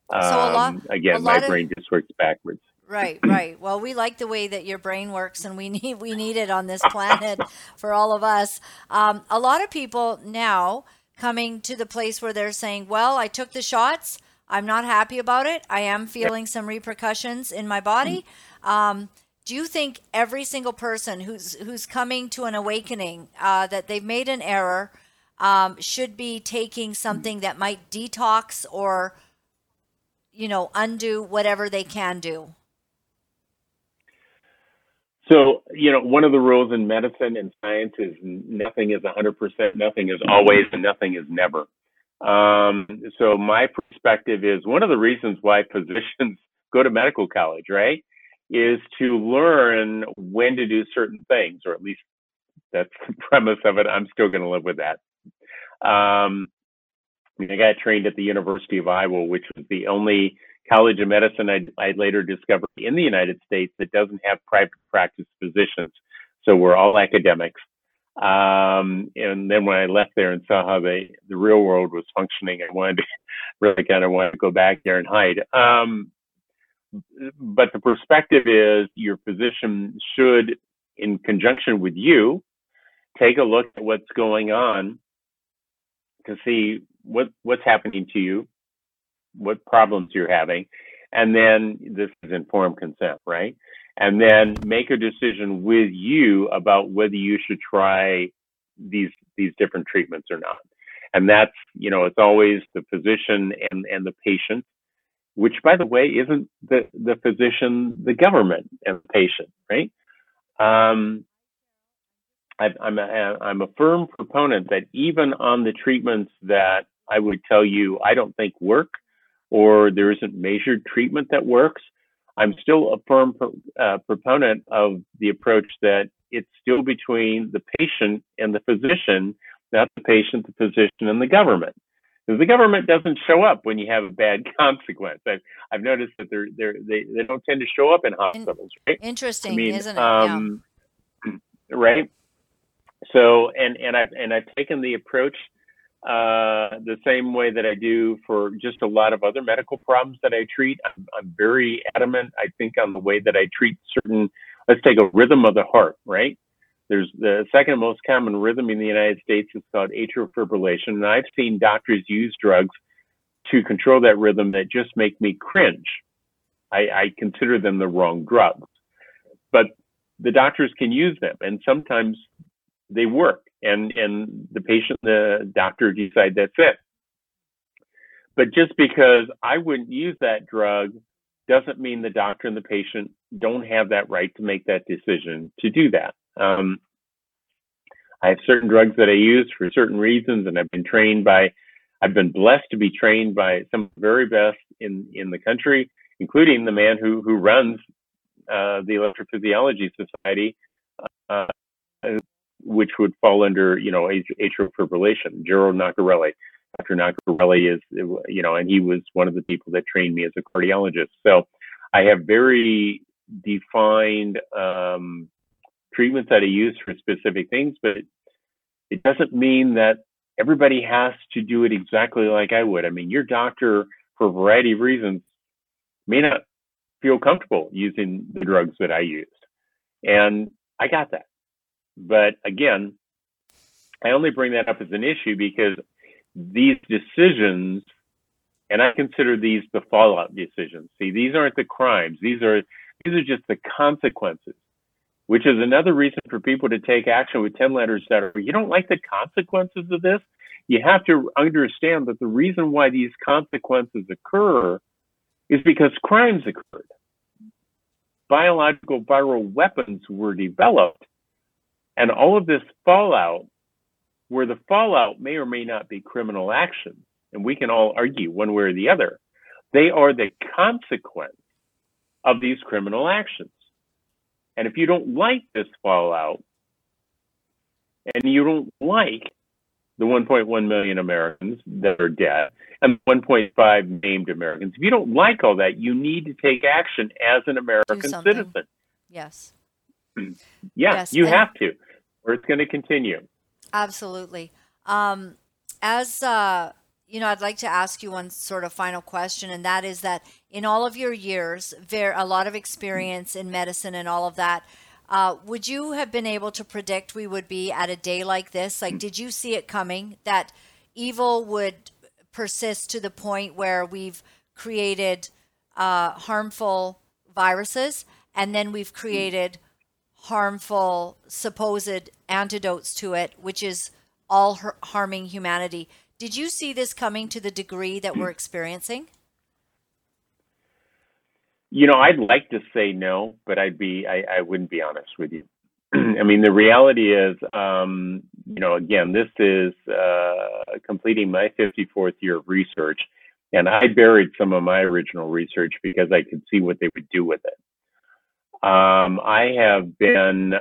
So my brain just works backwards. Right. Well, we like the way that your brain works, and we need it on this planet for all of us. A lot of people now coming to the place where they're saying, well, I took the shots. I'm not happy about it. I am feeling some repercussions in my body. Do you think every single person who's coming to an awakening that they've made an error should be taking something that might detox or, undo whatever they can do? So, one of the rules in medicine and science is nothing is 100%, nothing is always, and nothing is never. So my perspective is one of the reasons why physicians go to medical college, right, is to learn when to do certain things, or at least that's the premise of it. I'm still going to live with that. I got trained at the University of Iowa, which was the only college of medicine I later discovered in the United States that doesn't have private practice physicians. So we're all academics. And then when I left there and saw how the real world was functioning, I wanted to go back there and hide. But the perspective is your physician should, in conjunction with you, take a look at what's going on to see what's happening to you, what problems you're having, And then this is informed consent, right? And then make a decision with you about whether you should try these different treatments or not. And that's, you know, it's always the physician and the patient, which, by the way, isn't the physician, the government and the patient, right? I'm a firm proponent that even on the treatments that I would tell you I don't think work, or there isn't measured treatment that works, I'm still a firm proponent of the approach that it's still between the patient and the physician, not the patient, the physician, and the government. Because the government doesn't show up when you have a bad consequence. I've noticed that they don't tend to show up in hospitals, right? Interesting, I mean, isn't it? Yeah. Right? So, I've taken the approach the same way that I do for just a lot of other medical problems that I treat. I'm very adamant, I think, on the way that I treat certain. Let's take a rhythm of the heart, right? There's the second most common rhythm in the United States is called atrial fibrillation. And I've seen doctors use drugs to control that rhythm that just make me cringe. I consider them the wrong drugs, but the doctors can use them. And sometimes they work, and the patient, the doctor decide that's it. But just because I wouldn't use that drug doesn't mean the doctor and the patient don't have that right to make that decision to do that. I have certain drugs that I use for certain reasons, and I've been blessed to be trained by some of the very best in the country, including the man who runs the Electrophysiology Society, which would fall under, you know, atrial fibrillation, Gerald Nacarelli. Dr. Nacarelli is, you know, and he was one of the people that trained me as a cardiologist. So I have very defined treatments that I use for specific things, but it doesn't mean that everybody has to do it exactly like I would. I mean, your doctor, for a variety of reasons, may not feel comfortable using the drugs that I used. And I got that. But again, I only bring that up as an issue because these decisions, and I consider these the fallout decisions. See, these aren't the crimes. These are just the consequences, which is another reason for people to take action with 10 letters that are, you don't like the consequences of this? You have to understand that the reason why these consequences occur is because crimes occurred. Biological viral weapons were developed. And all of this fallout, where the fallout may or may not be criminal action, and we can all argue one way or the other, they are the consequence of these criminal actions. And if you don't like this fallout, and you don't like the 1.1 million Americans that are dead, and 1.5 named Americans, if you don't like all that, you need to take action as an American citizen. Yes. Yes, you have to, or it's going to continue. Absolutely. You know, I'd like to ask you one sort of final question, and that is that in all of your years, a lot of experience in medicine and all of that, would you have been able to predict we would be at a day like this? Like, did you see it coming, that evil would persist to the point where we've created harmful viruses, and then we've created harmful supposed antidotes to it, which is all harming humanity? Did you see this coming to the degree that we're experiencing? You know, I'd like to say no, but I wouldn't be honest with you. I mean, the reality is, you know, again, this is completing my 54th year of research, and I buried some of my original research because I could see what they would do with it. I have been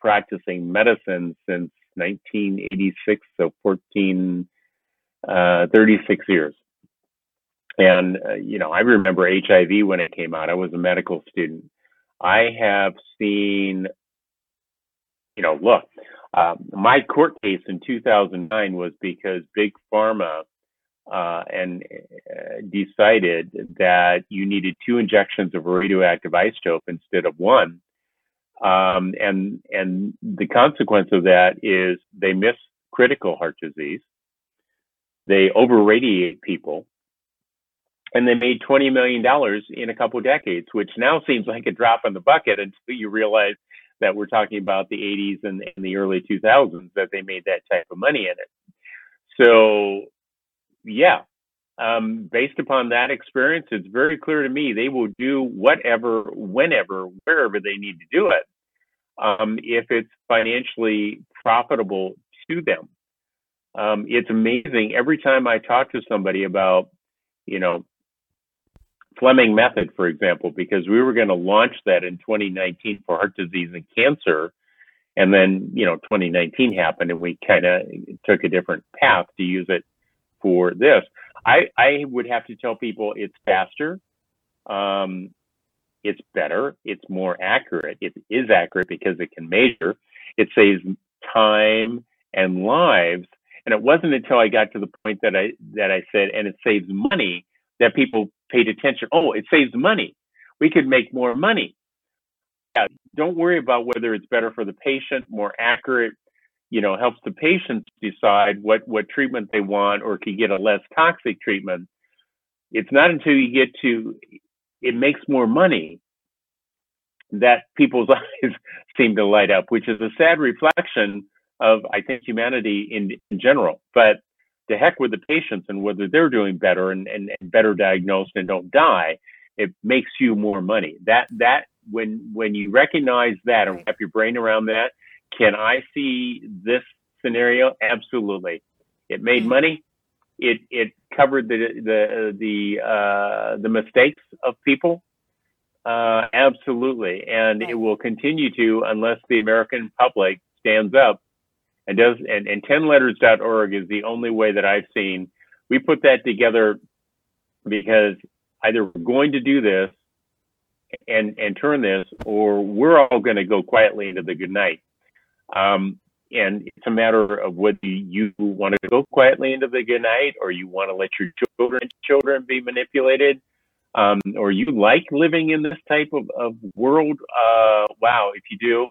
practicing medicine since 1986, so 36 years. And, you know, I remember HIV when it came out. I was a medical student. I have seen, you know, look, my court case in 2009 was because Big Pharma decided that you needed 2 injections of a radioactive isotope instead of 1. And the consequence of that is they miss critical heart disease. They over-radiate people. and they made $20 million in a couple of decades, which now seems like a drop in the bucket until you realize that we're talking about the 80s and the early 2000s that they made that type of money in it. So, yeah, based upon that experience, it's very clear to me they will do whatever, whenever, wherever they need to do it, if it's financially profitable to them. It's amazing. Every time I talk to somebody about, you know, Fleming Method, for example, because we were going to launch that in 2019 for heart disease and cancer. And then, you know, 2019 happened and we kind of took a different path to use it for this. I would have to tell people it's faster. It's better. It's more accurate. It is accurate because it can measure. It saves time and lives. And it wasn't until I got to the point that I said, and it saves money, that people paid attention. Oh, it saves money. We could make more money. Yeah, don't worry about whether it's better for the patient, more accurate, you know, helps the patients decide what treatment they want or could get a less toxic treatment. It's not until you get to, it makes more money, that people's eyes seem to light up, which is a sad reflection of, I think, humanity in general. But to heck with the patients and whether they're doing better and better diagnosed and don't die, it makes you more money. That when you recognize that and wrap your brain around that, can I see this scenario? Absolutely. It made money. It covered the mistakes of people. Absolutely, and it will continue to unless the American public stands up. And does, and 10letters.org is the only way that I've seen. We put that together because either we're going to do this and turn this, or we're all going to go quietly into the good night. And it's a matter of whether you want to go quietly into the good night, or you want to let your children be manipulated, or you like living in this type of world. Wow, if you do.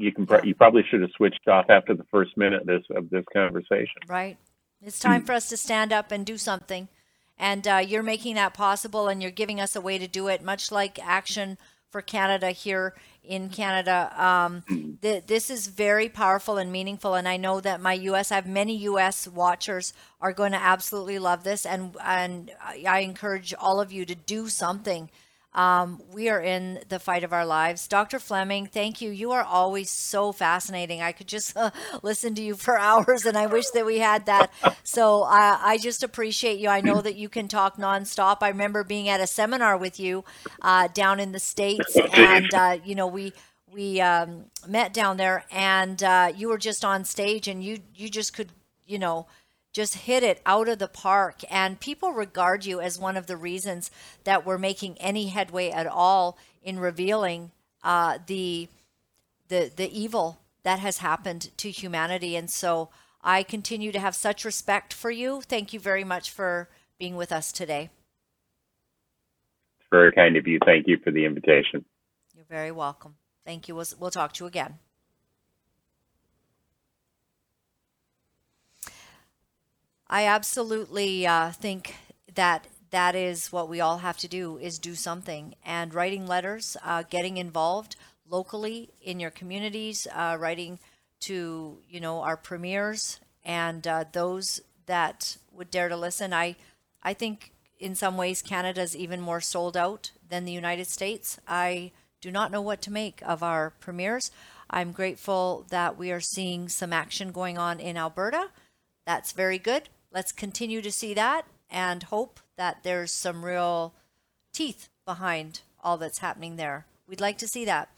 You probably should have switched off after the first minute of this conversation. Right. It's time for us to stand up and do something. And you're making that possible, and you're giving us a way to do it, much like Action for Canada here in Canada. This is very powerful and meaningful. And I know that I have many U.S. watchers are going to absolutely love this. And I encourage all of you to do something. We are in the fight of our lives. Dr. Fleming, thank you. You are always so fascinating. I could just listen to you for hours, and I wish that we had that. So I just appreciate you. I know that you can talk nonstop. I remember being at a seminar with you down in the States, and you know, we met down there, and you were just on stage, and you just could, you know, just hit it out of the park. And people regard you as one of the reasons that we're making any headway at all in revealing the evil that has happened to humanity. And so I continue to have such respect for you. Thank you very much for being with us today. It's very kind of you. Thank you for the invitation. You're very welcome. Thank you. We'll talk to you again. I absolutely think that is what we all have to do, is do something. And writing letters, getting involved locally in your communities, writing to, you know, our premiers and those that would dare to listen. I think in some ways Canada's even more sold out than the United States. I do not know what to make of our premiers. I'm grateful that we are seeing some action going on in Alberta. That's very good. Let's continue to see that and hope that there's some real teeth behind all that's happening there. We'd like to see that.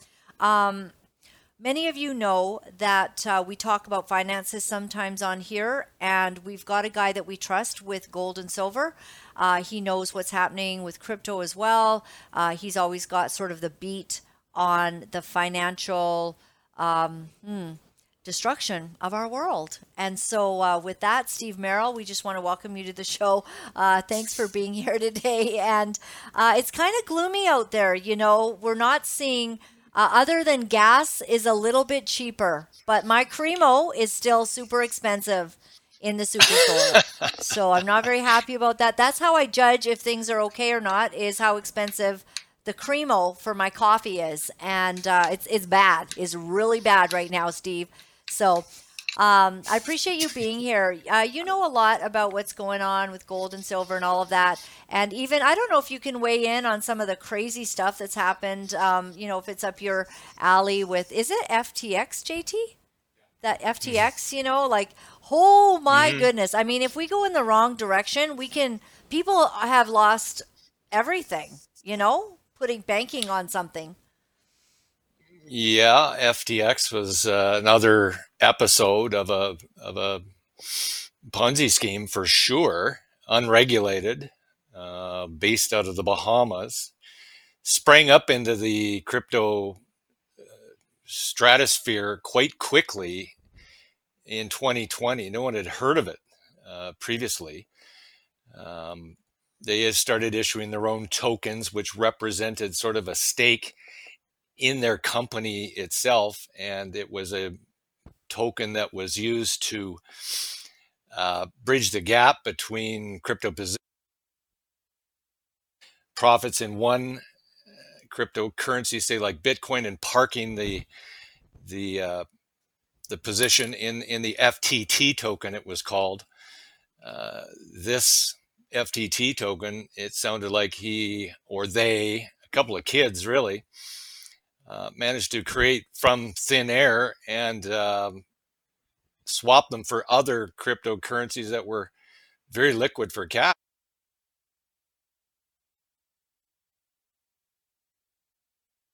Many of you know that we talk about finances sometimes on here, and we've got a guy that we trust with gold and silver. He knows what's happening with crypto as well. He's always got sort of the beat on the financial destruction of our world. And so with that, Steve Merrill, we just want to welcome you to the show. Thanks for being here today. And it's kind of gloomy out there. You know, we're not seeing, other than gas is a little bit cheaper, but my Cremo is still super expensive. in the Super Bowl. So I'm not very happy about that. That's how I judge if things are okay or not, is how expensive the Cremo for my coffee is. And it's bad. It's really bad right now, Steve. So I appreciate you being here. You know a lot about what's going on with gold and silver and all of that. And even, I don't know if you can weigh in on some of the crazy stuff that's happened, you know, if it's up your alley with, is it FTX, JT? That FTX, you know, like, oh my goodness. I mean, if we go in the wrong direction, we can, people have lost everything, you know, putting banking on something. Yeah, FTX was another episode of a Ponzi scheme for sure, unregulated, based out of the Bahamas, sprang up into the crypto stratosphere quite quickly in 2020. No one had heard of it previously. They started issuing their own tokens, which represented sort of a stake in their company itself. And it was a token that was used to bridge the gap between crypto profits in one cryptocurrency, say like Bitcoin, and parking the position in the FTT token, it was called. This FTT token, it sounded like he or they, a couple of kids really, managed to create from thin air and swap them for other cryptocurrencies that were very liquid for cash.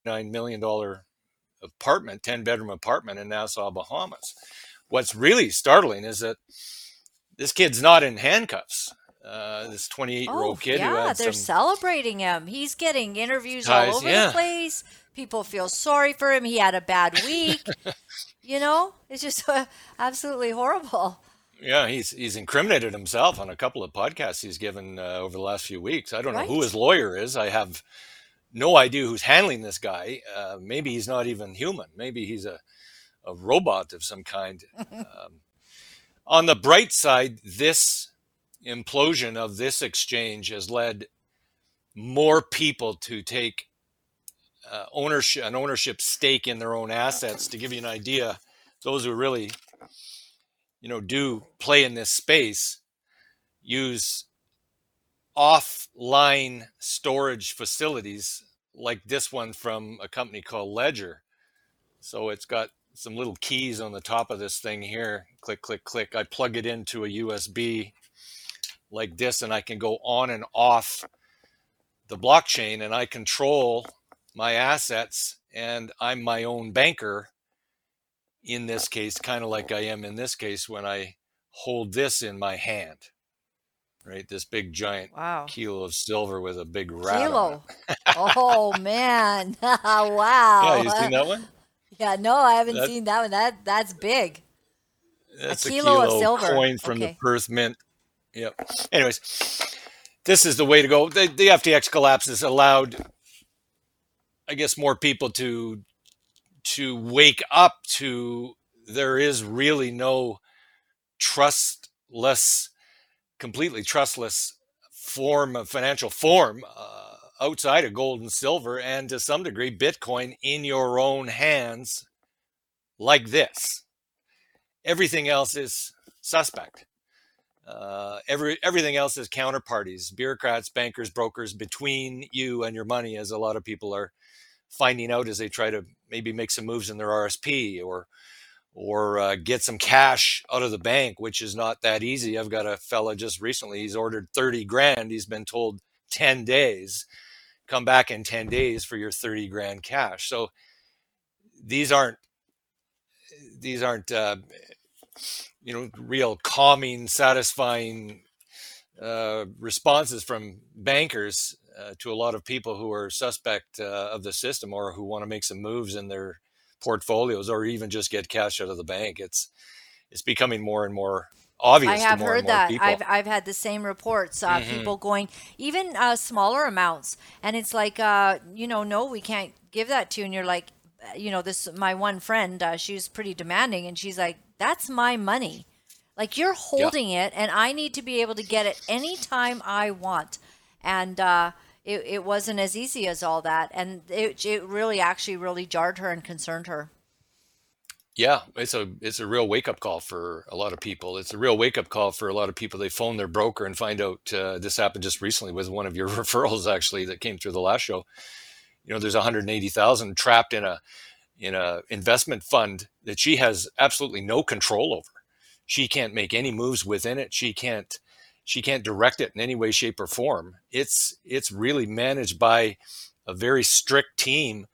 $9 million apartment, 10-bedroom apartment in Nassau, Bahamas. What's really startling is that this kid's not in handcuffs. This 28-year-old kid who had they're celebrating him. He's getting interviews all over the place. People feel sorry for him. He had a bad week. You know, it's just absolutely horrible. Yeah, he's incriminated himself on a couple of podcasts he's given over the last few weeks. I don't know who his lawyer is. I have no idea who's handling this guy. Maybe he's not even human. Maybe he's a robot of some kind. On the bright side, this implosion of this exchange has led more people to take ownership stake in their own assets. To give you an idea, those who really, you know, do play in this space use offline storage facilities like this one from a company called Ledger. So it's got some little keys on the top of this thing here. Click, click, click. I plug it into a USB like this, and I can go on and off the blockchain, and I control my assets, and I'm my own banker in this case, kind of like I am in this case when I hold this in my hand, right? This big giant kilo of silver with a big rat on it. Oh man. Wow. Yeah, you seen that one? Yeah, no, I haven't seen that one. That's big. That's a kilo of silver coin from the Perth Mint. Yep. Anyways, this is the way to go. The FTX collapses allowed, I guess, more people to wake up to there is really no completely trustless form of financial form outside of gold and silver, and to some degree Bitcoin in your own hands like this. Everything else is suspect. Everything else is counterparties, bureaucrats, bankers, brokers between you and your money, as a lot of people are finding out as they try to maybe make some moves in their RSP or get some cash out of the bank, which is not that easy. I've got a fella just recently, he's ordered 30 grand. He's been told 10 days, come back in 10 days for your 30 grand cash. So these aren't you know, real calming, satisfying responses from bankers to a lot of people who are suspect of the system or who want to make some moves in their portfolios or even just get cash out of the bank. It's becoming more and more obvious. I have heard that. I've had the same reports. People going even smaller amounts, and it's like you know, no, we can't give that to you. And you're like, you know, this my one friend. She's pretty demanding, and she's like, that's my money. Like you're holding it, and I need to be able to get it anytime I want. And it wasn't as easy as all that. And it really actually really jarred her and concerned her. Yeah, it's a real wake-up call for a lot of people. It's a real wake-up call for a lot of people. They phone their broker and find out this happened just recently with one of your referrals, actually, that came through the last show. You know, there's 180,000 trapped in a investment fund that she has absolutely no control over. She can't make any moves within it. She can't direct it in any way, shape, or form. It's really managed by a very strict team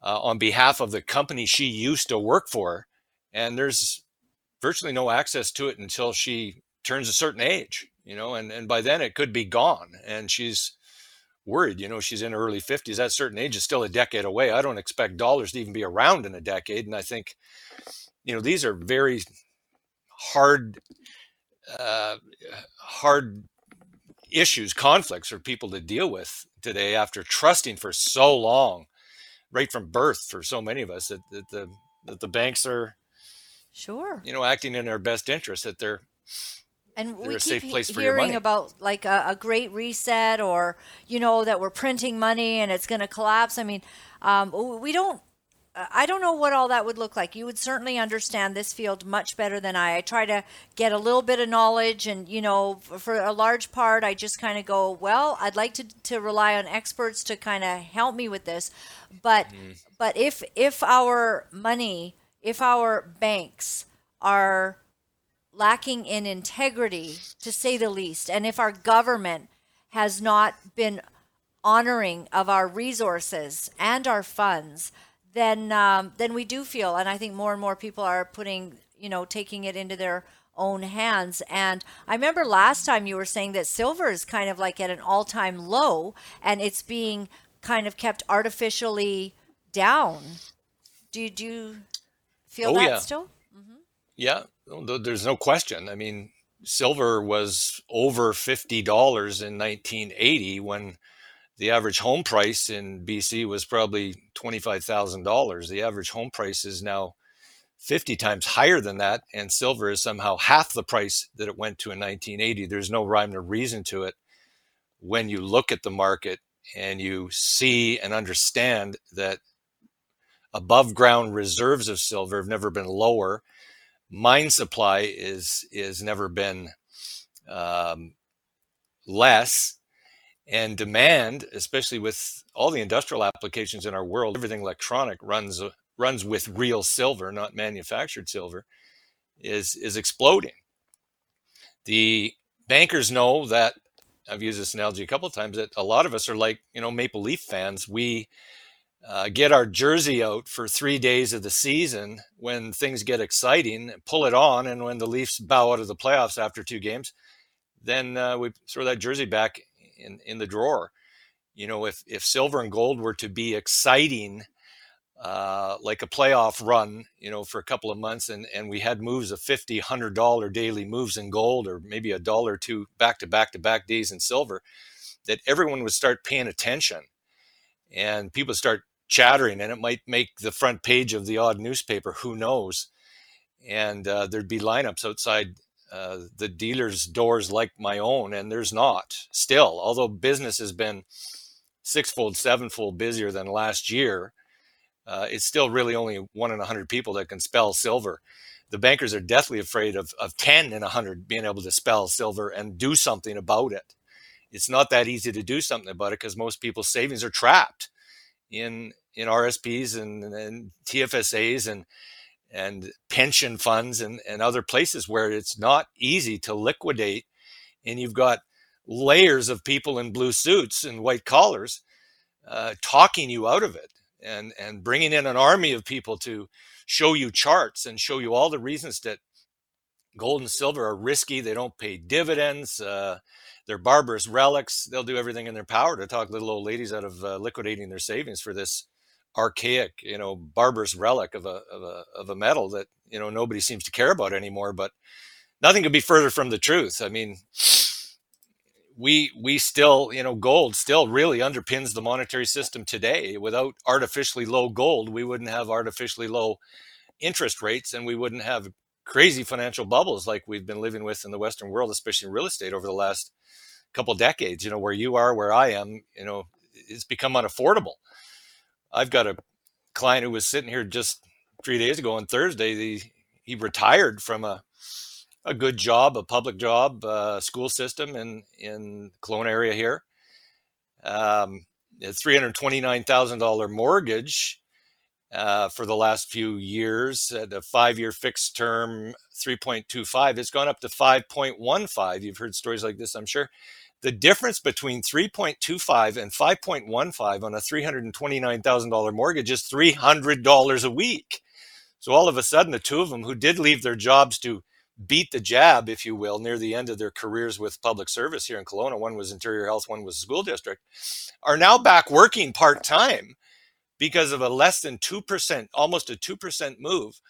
on behalf of the company she used to work for, and there's virtually no access to it until she turns a certain age, you know, and by then it could be gone. And she's worried, you know, she's in her early 50s. That certain age is still a decade away. I don't expect dollars to even be around in a decade. And I think, you know, these are very hard issues, conflicts for people to deal with today after trusting for so long, right from birth, for so many of us, that the banks are, sure, you know, acting in their best interest, that they're a safe place for your money. We keep hearing about like a great reset, or you know that we're printing money and it's going to collapse. I mean, I don't know what all that would look like. You would certainly understand this field much better than I. I try to get a little bit of knowledge, and you know, for a large part, I just kind of go, well, I'd like to rely on experts to kind of help me with this. But if our money, if our banks are lacking in integrity, to say the least, and if our government has not been honoring of our resources and our funds, then we do feel, and I think more and more people are putting, you know, taking it into their own hands. And I remember last time you were saying that silver is kind of like at an all-time low, and it's being kind of kept artificially down. Do you feel still? Mm-hmm. Yeah, there's no question. I mean, silver was over $50 in 1980 when the average home price in BC was probably $25,000. The average home price is now 50 times higher than that, and silver is somehow half the price that it went to in 1980. There's no rhyme or reason to it when you look at the market and you see and understand that above ground reserves of silver have never been lower. Mine supply is never been less. And demand, especially with all the industrial applications in our world, everything electronic runs with real silver, not manufactured silver, is exploding. The bankers know that, I've used this analogy a couple of times, that a lot of us are like, you know, Maple Leaf fans. We get our jersey out for 3 days of the season when things get exciting, pull it on, and when the Leafs bow out of the playoffs after 2 games, then we throw that jersey back in the drawer. You know, if silver and gold were to be exciting, like a playoff run, you know, for a couple of months, and we had moves of $50, $100 daily moves in gold, or maybe $1 or $2 back-to-back days in silver, that everyone would start paying attention and people start chattering, and it might make the front page of the odd newspaper, who knows. And there'd be lineups outside the dealer's doors like my own, and there's not still, although business has been 6-fold, 7-fold busier than last year. It's still really only 1 in 100 people that can spell silver. The bankers are deathly afraid of 10 in 100 being able to spell silver and do something about it. It's not that easy to do something about it because most people's savings are trapped in RSPs and TFSAs and pension funds and other places where it's not easy to liquidate. And you've got layers of people in blue suits and white collars talking you out of it and bringing in an army of people to show you charts and show you all the reasons that gold and silver are risky. They don't pay dividends. They're barbarous relics. They'll do everything in their power to talk little old ladies out of liquidating their savings for this archaic, you know, barbarous relic of a metal that, you know, nobody seems to care about anymore. But nothing could be further from the truth. I mean, we still, you know, gold still really underpins the monetary system today. Without artificially low gold, we wouldn't have artificially low interest rates, and we wouldn't have crazy financial bubbles like we've been living with in the Western world, especially in real estate over the last couple decades, you know, where you are, where I am, you know, it's become unaffordable. I've got a client who was sitting here just 3 days ago on Thursday. He retired from a good job, a public job, school system in Kelowna area here. A $329,000 mortgage for the last few years at a 5-year fixed term, 3.25. It's gone up to 5.15. You've heard stories like this, I'm sure. The difference between 3.25 and 5.15 on a $329,000 mortgage is $300 a week. So all of a sudden, the two of them who did leave their jobs to beat the jab, if you will, near the end of their careers with public service here in Kelowna, one was Interior Health, one was school district, are now back working part-time because of a less than 2%, almost a 2% move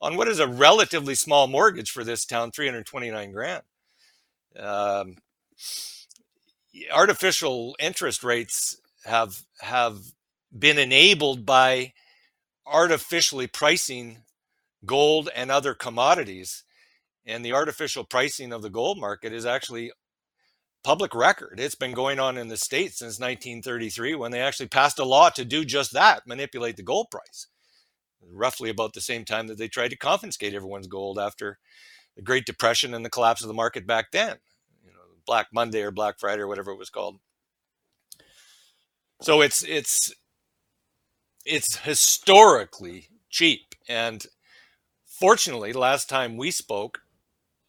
on what is a relatively small mortgage for this town, $329,000. Artificial interest rates have been enabled by artificially pricing gold and other commodities, and the artificial pricing of the gold market is actually public record. It's been going on in the States since 1933, when they actually passed a law to do just that, manipulate the gold price, roughly about the same time that they tried to confiscate everyone's gold after the Great Depression and the collapse of the market back then, you know, Black Monday or Black Friday or whatever it was called. So it's historically cheap. And fortunately, last time we spoke,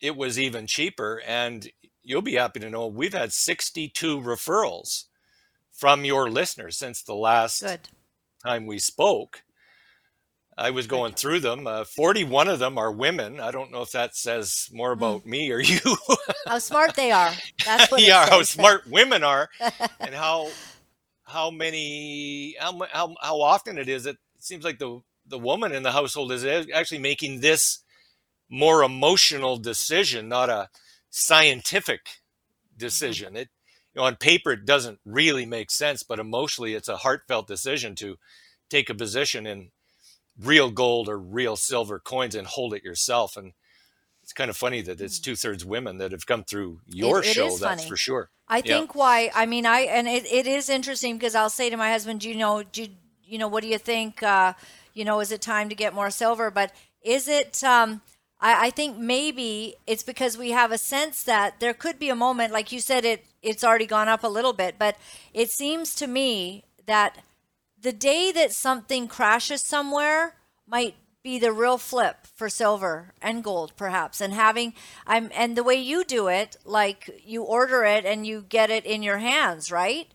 it was even cheaper. And you'll be happy to know we've had 62 referrals from your listeners since the last time we spoke. I was going through them. 41 of them are women. I don't know if that says more about me or you. How smart they are. That's what yeah, how smart women are, and how often it is. It seems like the woman in the household is actually making this more emotional decision, not a scientific decision. It, you know, on paper, it doesn't really make sense, but emotionally, it's a heartfelt decision to take a position in real gold or real silver coins and hold it yourself. And it's kind of funny that it's 2/3 women that have come through your show. That's funny. For sure. I think why, I mean, it is interesting, because I'll say to my husband, do you know, what do you think? You know, is it time to get more silver? But is it, I think maybe it's because we have a sense that there could be a moment, like you said, it's already gone up a little bit, but it seems to me that the day that something crashes somewhere might be the real flip for silver and gold, perhaps. And and the way you do it, like you order it and you get it in your hands, right?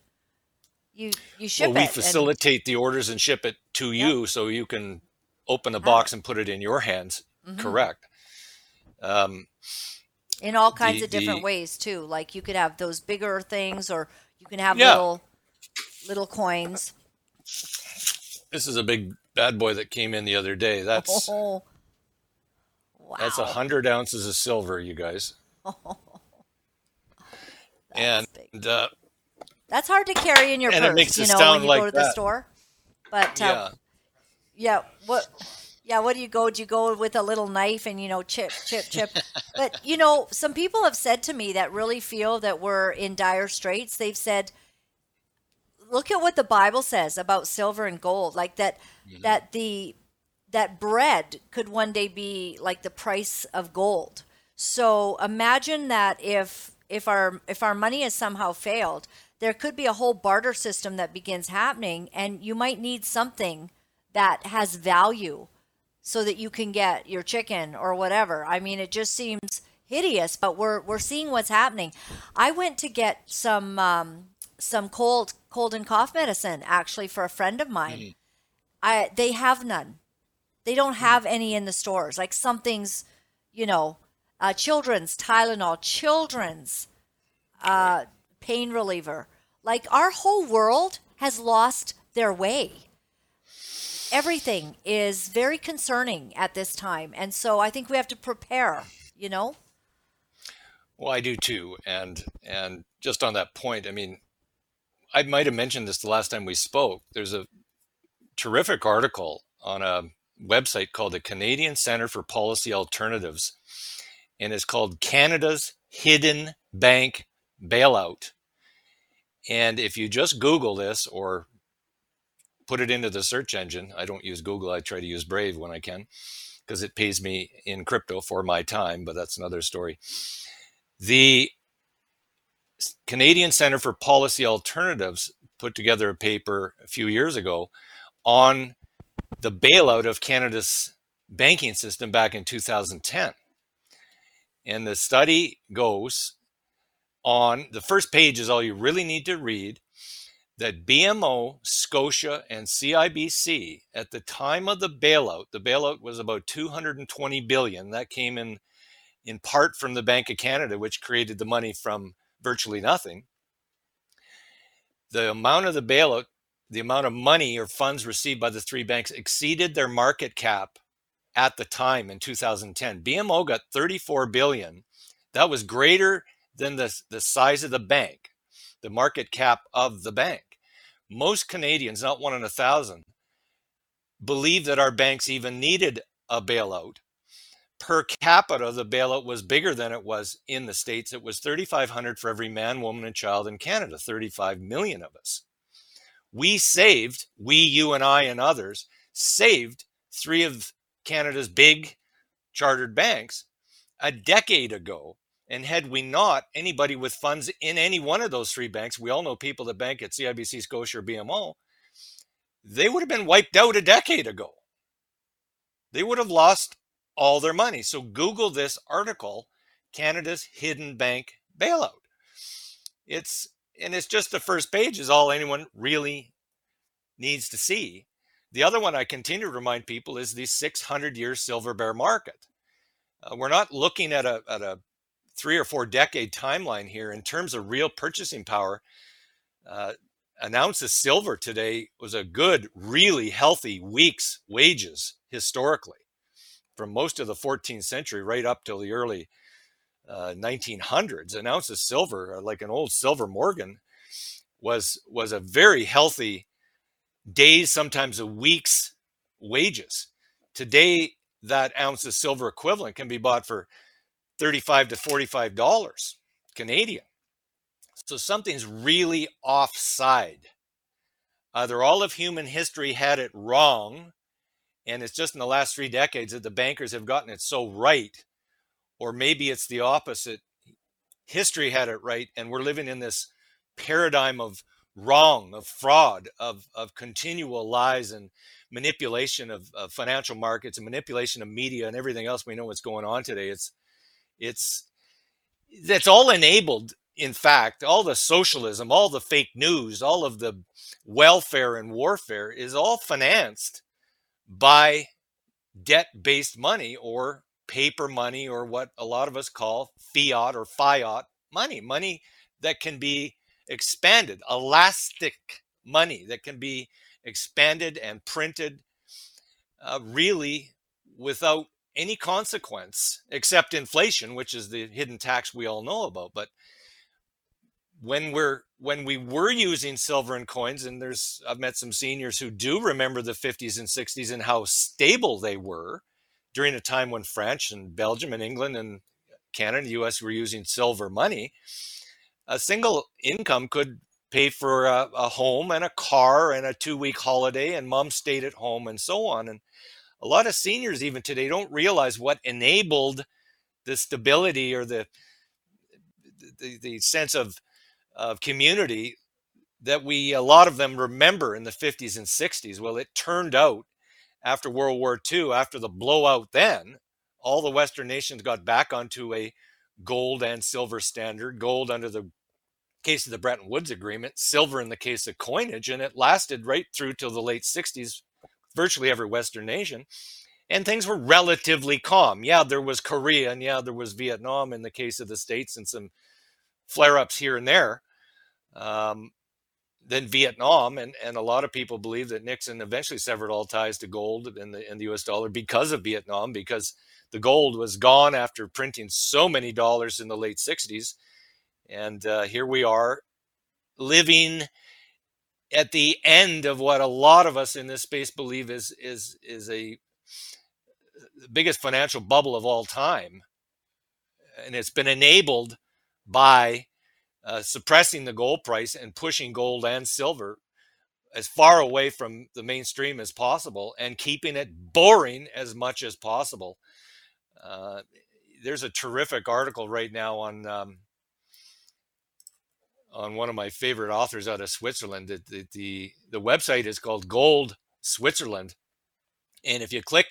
You ship it. Well, we facilitate the orders and ship it to you, so you can open a box and put it in your hands. Mm-hmm. Correct. In all kinds of different ways too. Like you could have those bigger things, or you can have little coins. This is a big bad boy that came in the other day. That's wow. That's 100 ounces of silver, you guys. That's hard to carry in your purse. It makes it sound like when you go to the store. But what do you go? Do you go with a little knife and, you know, chip? But, you know, some people have said to me that really feel that we're in dire straits. They've said, look at what the Bible says about silver and gold, like that, that bread could one day be like the price of gold. So imagine that if our money has somehow failed, there could be a whole barter system that begins happening, and you might need something that has value, so that you can get your chicken or whatever. I mean, it just seems hideous, but we're seeing what's happening. I went to get some cold and cough medicine, actually, for a friend of mine. Mm-hmm. They have none. They don't have any in the stores. Like something's, you know, children's Tylenol, children's pain reliever. Like our whole world has lost their way. Everything is very concerning at this time. And so I think we have to prepare, you know? Well, I do too. And just on that point, I mean, I might have mentioned this the last time we spoke. There's a terrific article on a website called the Canadian Center for Policy Alternatives, and it's called Canada's Hidden Bank Bailout. And if you just Google this or put it into the search engine, I don't use Google, I try to use Brave when I can, because it pays me in crypto for my time, but that's another story. The Canadian Center for Policy Alternatives put together a paper a few years ago on the bailout of Canada's banking system back in 2010. And the study goes on, the first page is all you really need to read, that BMO, Scotia, and CIBC at the time of the bailout was about $220 billion. That came in part from the Bank of Canada, which created the money from virtually nothing. The amount of the bailout, the amount of money or funds received by the three banks exceeded their market cap at the time in 2010. BMO got $34 billion. That was greater than the size of the bank, the market cap of the bank. Most Canadians, not one in 1,000, believe that our banks even needed a bailout. Per capita, the bailout was bigger than it was in the States. It was $3,500 for every man, woman, and child in Canada, 35 million of us. We saved, we, you, and I, and others, saved three of Canada's big chartered banks a decade ago. And had we not, anybody with funds in any one of those three banks, we all know people that bank at CIBC, Scotia, or BMO, they would have been wiped out a decade ago. They would have lost all their money. So Google this article, Canada's Hidden Bank Bailout. It's just the first page is all anyone really needs to see. The other one I continue to remind people is the 600-year silver bear market. We're not looking at a 3 or 4 decade timeline here in terms of real purchasing power. An ounce of silver today was a good, really healthy week's wages historically, from most of the 14th century right up till the early 1900s. An ounce of silver, like an old silver morgan, was a very healthy days, sometimes a week's wages. Today, that ounce of silver equivalent can be bought for $35 to $45 Canadian. So something's really offside. Either all of human history had it wrong, and it's just in the last 3 decades that the bankers have gotten it so right, or maybe it's the opposite. History had it right, and we're living in this paradigm of wrong, of fraud, of continual lies and manipulation of financial markets and manipulation of media and everything else. We know what's going on today. That's all enabled, in fact, all the socialism, all the fake news, all of the welfare and warfare is all financed by debt-based money or paper money or what a lot of us call fiat or fiat money, money that can be expanded, elastic money that can be expanded and printed really without any consequence except inflation, which is the hidden tax we all know about. But when we were using silver and coins, and I've met some seniors who do remember the 50s and 60s and how stable they were during a time when France and Belgium and England and Canada and the US were using silver money. A single income could pay for a home and a car and a 2-week holiday, and mom stayed at home and so on. And a lot of seniors even today don't realize what enabled the stability or the sense of community that a lot of them remember in the 50s and 60s. Well, it turned out after World War II, after the blowout then, all the Western nations got back onto a gold and silver standard, gold under the case of the Bretton Woods Agreement, silver in the case of coinage, and it lasted right through till the late 60s. Virtually every Western nation, and things were relatively calm. Yeah, there was Korea, and yeah, there was Vietnam in the case of the States, and some flare-ups here and there. Then Vietnam, and a lot of people believe that Nixon eventually severed all ties to gold and the US dollar because of Vietnam, because the gold was gone after printing so many dollars in the late 60s. And here we are living at the end of what a lot of us in this space believe is a the biggest financial bubble of all time. And it's been enabled by suppressing the gold price and pushing gold and silver as far away from the mainstream as possible and keeping it boring as much as possible. There's a terrific article right now on one of my favorite authors out of Switzerland. The website is called Gold Switzerland. And if you click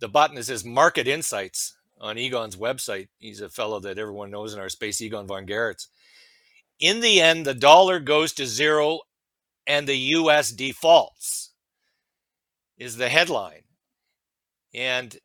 the button, it says Market Insights on Egon's website. He's a fellow that everyone knows in our space, Egon von Garetz. In the end, the dollar goes to zero and the U.S. defaults is the headline. And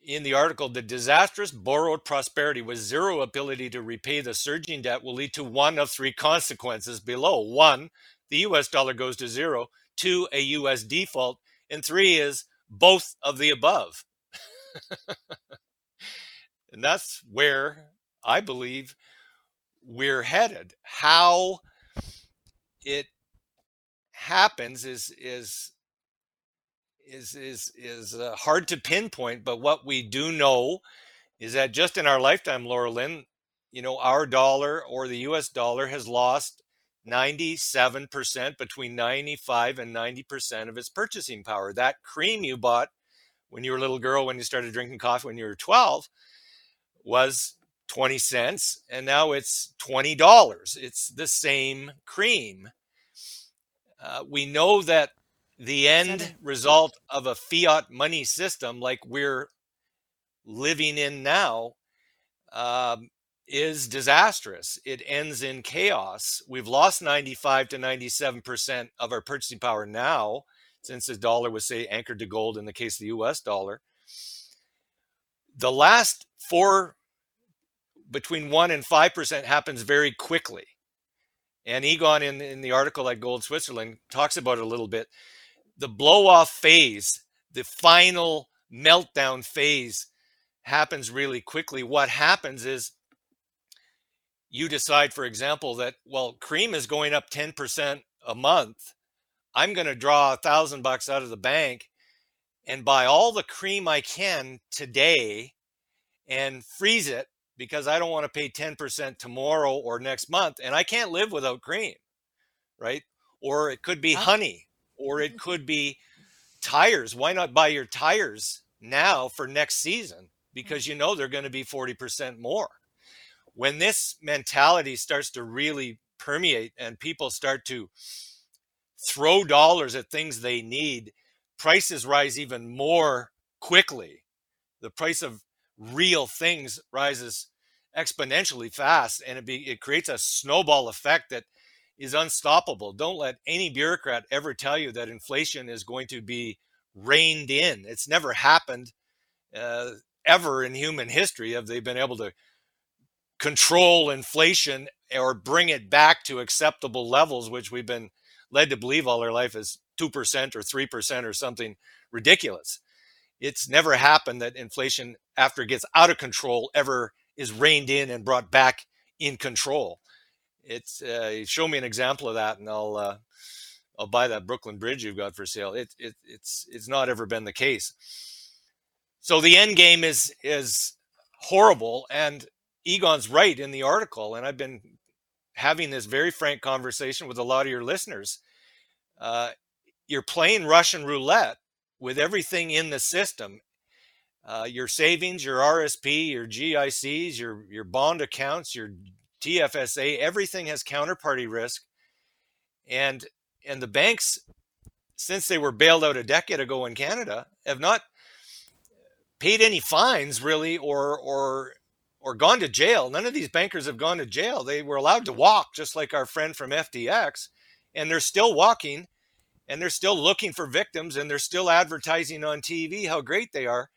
in the article, the disastrous borrowed prosperity with zero ability to repay the surging debt will lead to one of three consequences below. 1, the U.S. dollar goes to zero. 2, a U.S. default. And 3 is both of the above. And that's where I believe we're headed. How it happens is hard to pinpoint, but what we do know is that just in our lifetime, Laura Lynn, you know, our dollar or the U.S. dollar has lost 97%, between 95 and 90% of its purchasing power. That cream you bought when you were a little girl, when you started drinking coffee when you were 12, was 20 cents, and now it's $20. It's the same cream. We know that the end result of a fiat money system like we're living in now is disastrous. It ends in chaos. We've lost 95 to 97% of our purchasing power now, since the dollar was, say, anchored to gold in the case of the U.S. dollar. The last 4, between 1 and 5% happens very quickly. And Egon, in the article at Gold Switzerland, talks about it a little bit. The blow-off phase, the final meltdown phase, happens really quickly. What happens is you decide, for example, that, well, cream is going up 10% a month. I'm going to draw $1,000 out of the bank and buy all the cream I can today and freeze it because I don't want to pay 10% tomorrow or next month. And I can't live without cream, right? Or it could be honey, or it could be tires. Why not buy your tires now for next season? Because you know they're going to be 40% more. When this mentality starts to really permeate and people start to throw dollars at things they need, prices rise even more quickly. The price of real things rises exponentially fast, and it creates a snowball effect that is unstoppable. Don't let any bureaucrat ever tell you that inflation is going to be reined in. It's never happened ever in human history. Have they been able to control inflation or bring it back to acceptable levels, which we've been led to believe all our life is 2% or 3% or something ridiculous. It's never happened that inflation, after it gets out of control, ever is reined in and brought back in control. It's show me an example of that, and I'll buy that Brooklyn Bridge you've got for sale. It's not ever been the case. So the end game is horrible, and Egon's right in the article, and I've been having this very frank conversation with a lot of your listeners. You're playing Russian roulette with everything in the system, your savings, your RSP, your GICs, your bond accounts, your TFSA, everything has counterparty risk. And the banks, since they were bailed out a decade ago in Canada, have not paid any fines really, or gone to jail. None of these bankers have gone to jail. They were allowed to walk, just like our friend from FTX, and they're still walking, and they're still looking for victims, and they're still advertising on TV how great they are.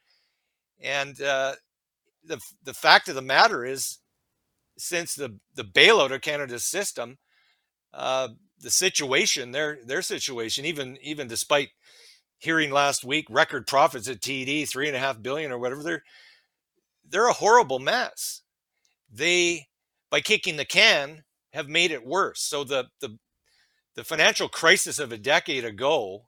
And the fact of the matter is, since the bailout of Canada's system, the situation, their situation, even despite hearing last week record profits at TD, $3.5 billion or whatever, they're a horrible mess. They, by kicking the can, have made it worse. So the financial crisis of a decade ago,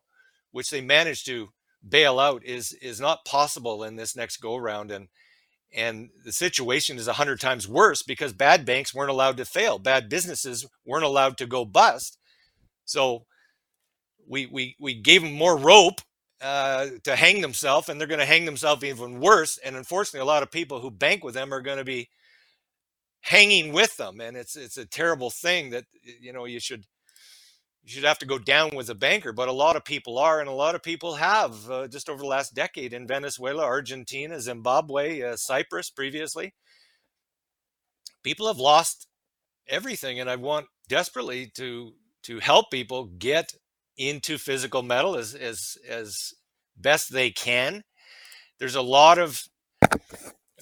which they managed to bailout is not possible in this next go round. And the situation is 100 times worse because bad banks weren't allowed to fail. Bad businesses weren't allowed to go bust. So we gave them more rope to hang themselves, and they're going to hang themselves even worse. And unfortunately, a lot of people who bank with them are going to be hanging with them. And it's a terrible thing that, you know, you should have to go down with a banker, but a lot of people are, and a lot of people have just over the last decade in Venezuela, Argentina, Zimbabwe, Cyprus previously. People have lost everything, and I want desperately to help people get into physical metal as best they can. There's a lot of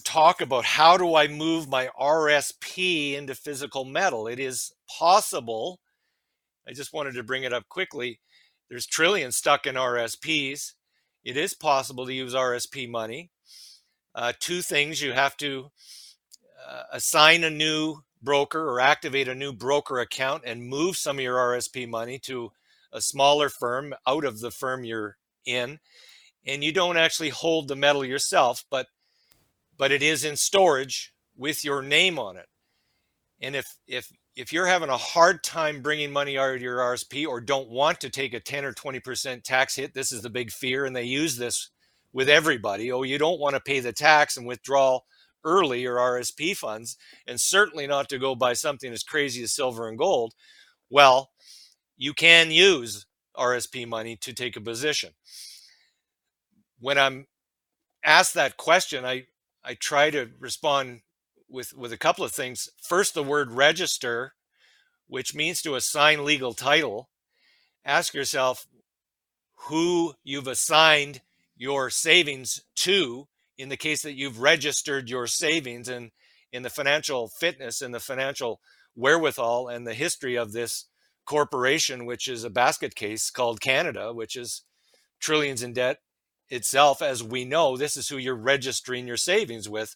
talk about how do I move my RSP into physical metal. It is possible. I just wanted to bring it up quickly. There's trillions stuck in RSPs. It is possible to use RSP money. Two things: you have to assign a new broker or activate a new broker account and move some of your RSP money to a smaller firm out of the firm you're in. And you don't actually hold the metal yourself, but it is in storage with your name on it. And if you're having a hard time bringing money out of your RSP or don't want to take a 10 or 20% tax hit, this is the big fear, and they use this with everybody. Oh, you don't want to pay the tax and withdraw early your RSP funds, and certainly not to go buy something as crazy as silver and gold. Well, you can use RSP money to take a position. When I'm asked that question, I try to respond with a couple of things. First, the word register, which means to assign legal title. Ask yourself who you've assigned your savings to in the case that you've registered your savings, and in the financial fitness and the financial wherewithal and the history of this corporation, which is a basket case called Canada, which is trillions in debt itself. As we know, this is who you're registering your savings with.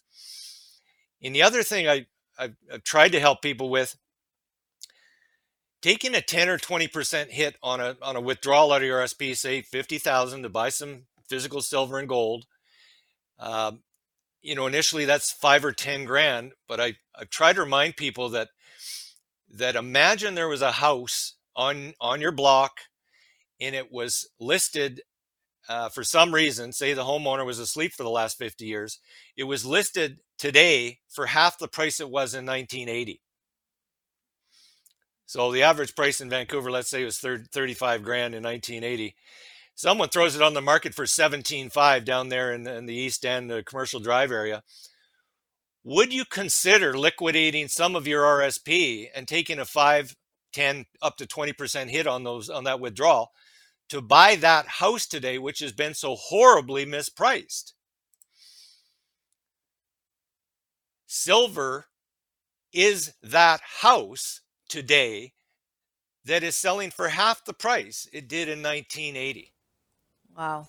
And the other thing I've tried to help people with, taking a 10 or 20% hit on a withdrawal out of your RSP, say $50,000 to buy some physical silver and gold. You know, initially that's $5,000 or $10,000, but I try to remind people that imagine there was a house on your block, and it was listed for some reason, say the homeowner was asleep for the last 50 years, it was listed today for half the price it was in 1980. So the average price in Vancouver, let's say, was $35,000 in 1980. Someone throws it on the market for $17,500 down there in the East End, the Commercial Drive area. Would you consider liquidating some of your RSP and taking a 5, 10, up to 20% hit on that withdrawal to buy that house today, which has been so horribly mispriced? Silver is that house today that is selling for half the price it did in 1980. Wow.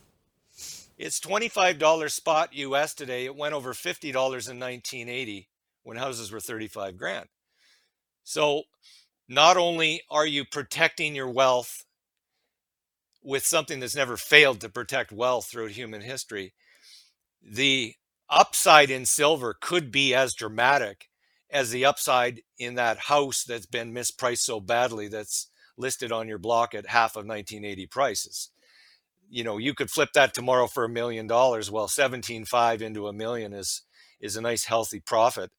It's $25 spot US today. It went over $50 in 1980 when houses were $35,000. So not only are you protecting your wealth with something that's never failed to protect wealth throughout human history, the upside in silver could be as dramatic as the upside in that house that's been mispriced so badly that's listed on your block at half of 1980 prices. You know, you could flip that tomorrow for $1 million. Well, 17.5 into $1 million is a nice healthy profit,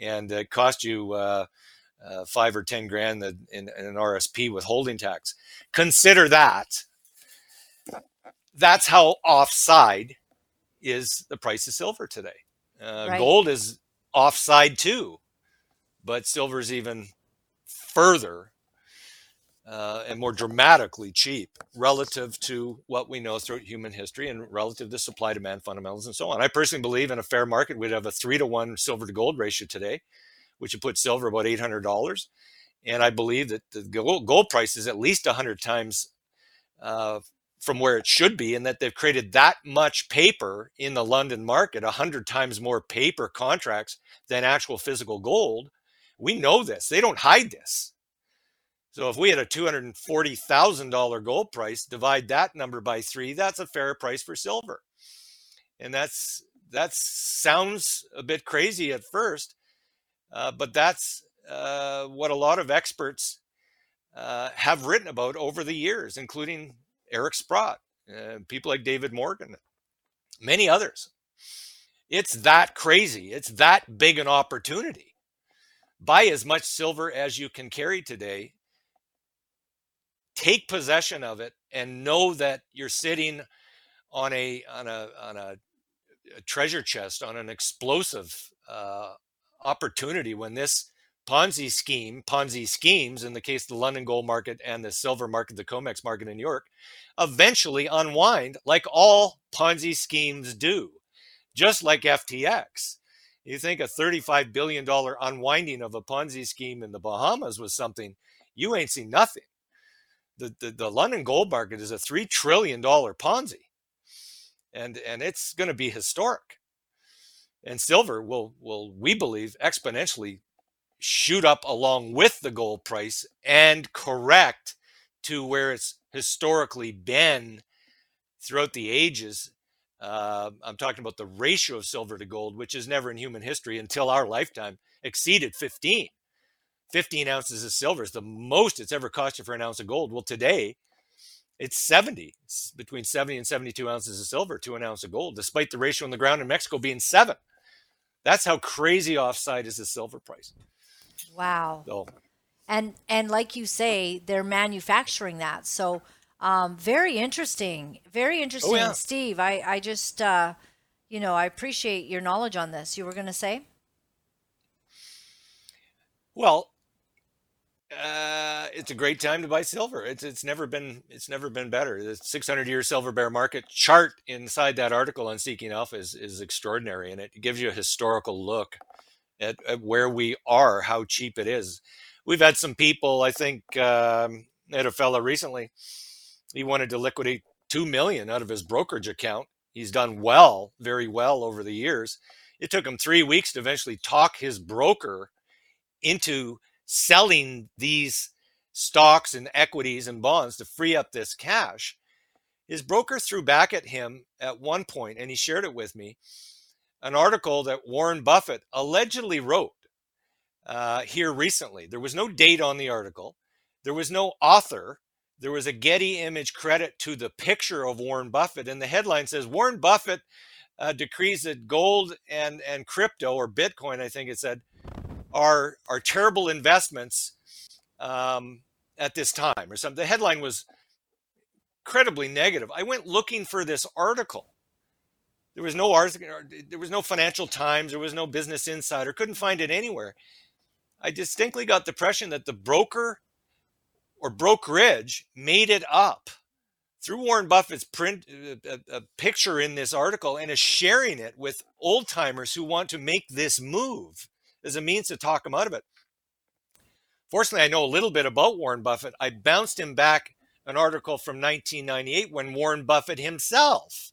and it cost you $5,000 or $10,000 in an RSP withholding tax. Consider that. That's how offside is the price of silver today. Right. Gold is offside too, but silver's even further and more dramatically cheap relative to what we know throughout human history and relative to supply-demand fundamentals and so on. I personally believe in a fair market, we'd have a 3-to-1 silver to gold ratio today, which would put silver about $800. And I believe that the gold price is at least 100 times from where it should be, and that they've created that much paper in the London market, 100 times more paper contracts than actual physical gold. We know this. They don't hide this. So if we had a $240,000 gold price, divide that number by 3, that's a fair price for silver. And that sounds a bit crazy at first, but that's what a lot of experts have written about over the years, including Eric Sprott, people like David Morgan, many others. It's that crazy. It's that big an opportunity. Buy as much silver as you can carry today. Take possession of it and know that you're sitting on a treasure chest, on an explosive opportunity when this Ponzi schemes, in the case of the London gold market and the silver market, the COMEX market in New York, eventually unwind like all Ponzi schemes do, just like FTX. You think a $35 billion unwinding of a Ponzi scheme in the Bahamas was something, you ain't seen nothing. The London gold market is a $3 trillion Ponzi, and it's going to be historic. And silver will, we believe, exponentially shoot up along with the gold price and correct to where it's historically been throughout the ages. I'm talking about the ratio of silver to gold, which is never in human history until our lifetime exceeded 15. 15 ounces of silver is the most it's ever cost you for an ounce of gold. Well, today it's 70. It's between 70 and 72 ounces of silver to an ounce of gold, despite the ratio on the ground in Mexico being 7. That's how crazy offside is the silver price. Wow. So. And like you say, they're manufacturing that. So very interesting. Very interesting. Oh, yeah. Steve, I just, I appreciate your knowledge on this. You were going to say? Well, it's a great time to buy silver. It's never been better. The 600-year silver bear market chart inside that article on Seeking Alpha is extraordinary, and it gives you a historical look at where we are, how cheap it is. We've had some people, I think, had a fellow recently, he wanted to liquidate $2 million out of his brokerage account. He's done well, very well over the years. It took him 3 weeks to eventually talk his broker into selling these stocks and equities and bonds to free up this cash. His broker threw back at him at one point, and he shared it with me, an article that Warren Buffett allegedly wrote here recently. There was no date on the article. There was no author. There was a Getty image credit to the picture of Warren Buffett. And the headline says, Warren Buffett decrees that gold and crypto, or Bitcoin, I think it said, are terrible investments at this time or something. The headline was incredibly negative. I went looking for this article. There was no article. There was no Financial Times. There was no Business Insider. Couldn't find it anywhere. I distinctly got the impression that the broker or brokerage made it up through Warren Buffett's print a picture in this article and is sharing it with old timers who want to make this move as a means to talk him out of it. Fortunately, I know a little bit about Warren Buffett. I bounced him back an article from 1998 when Warren Buffett himself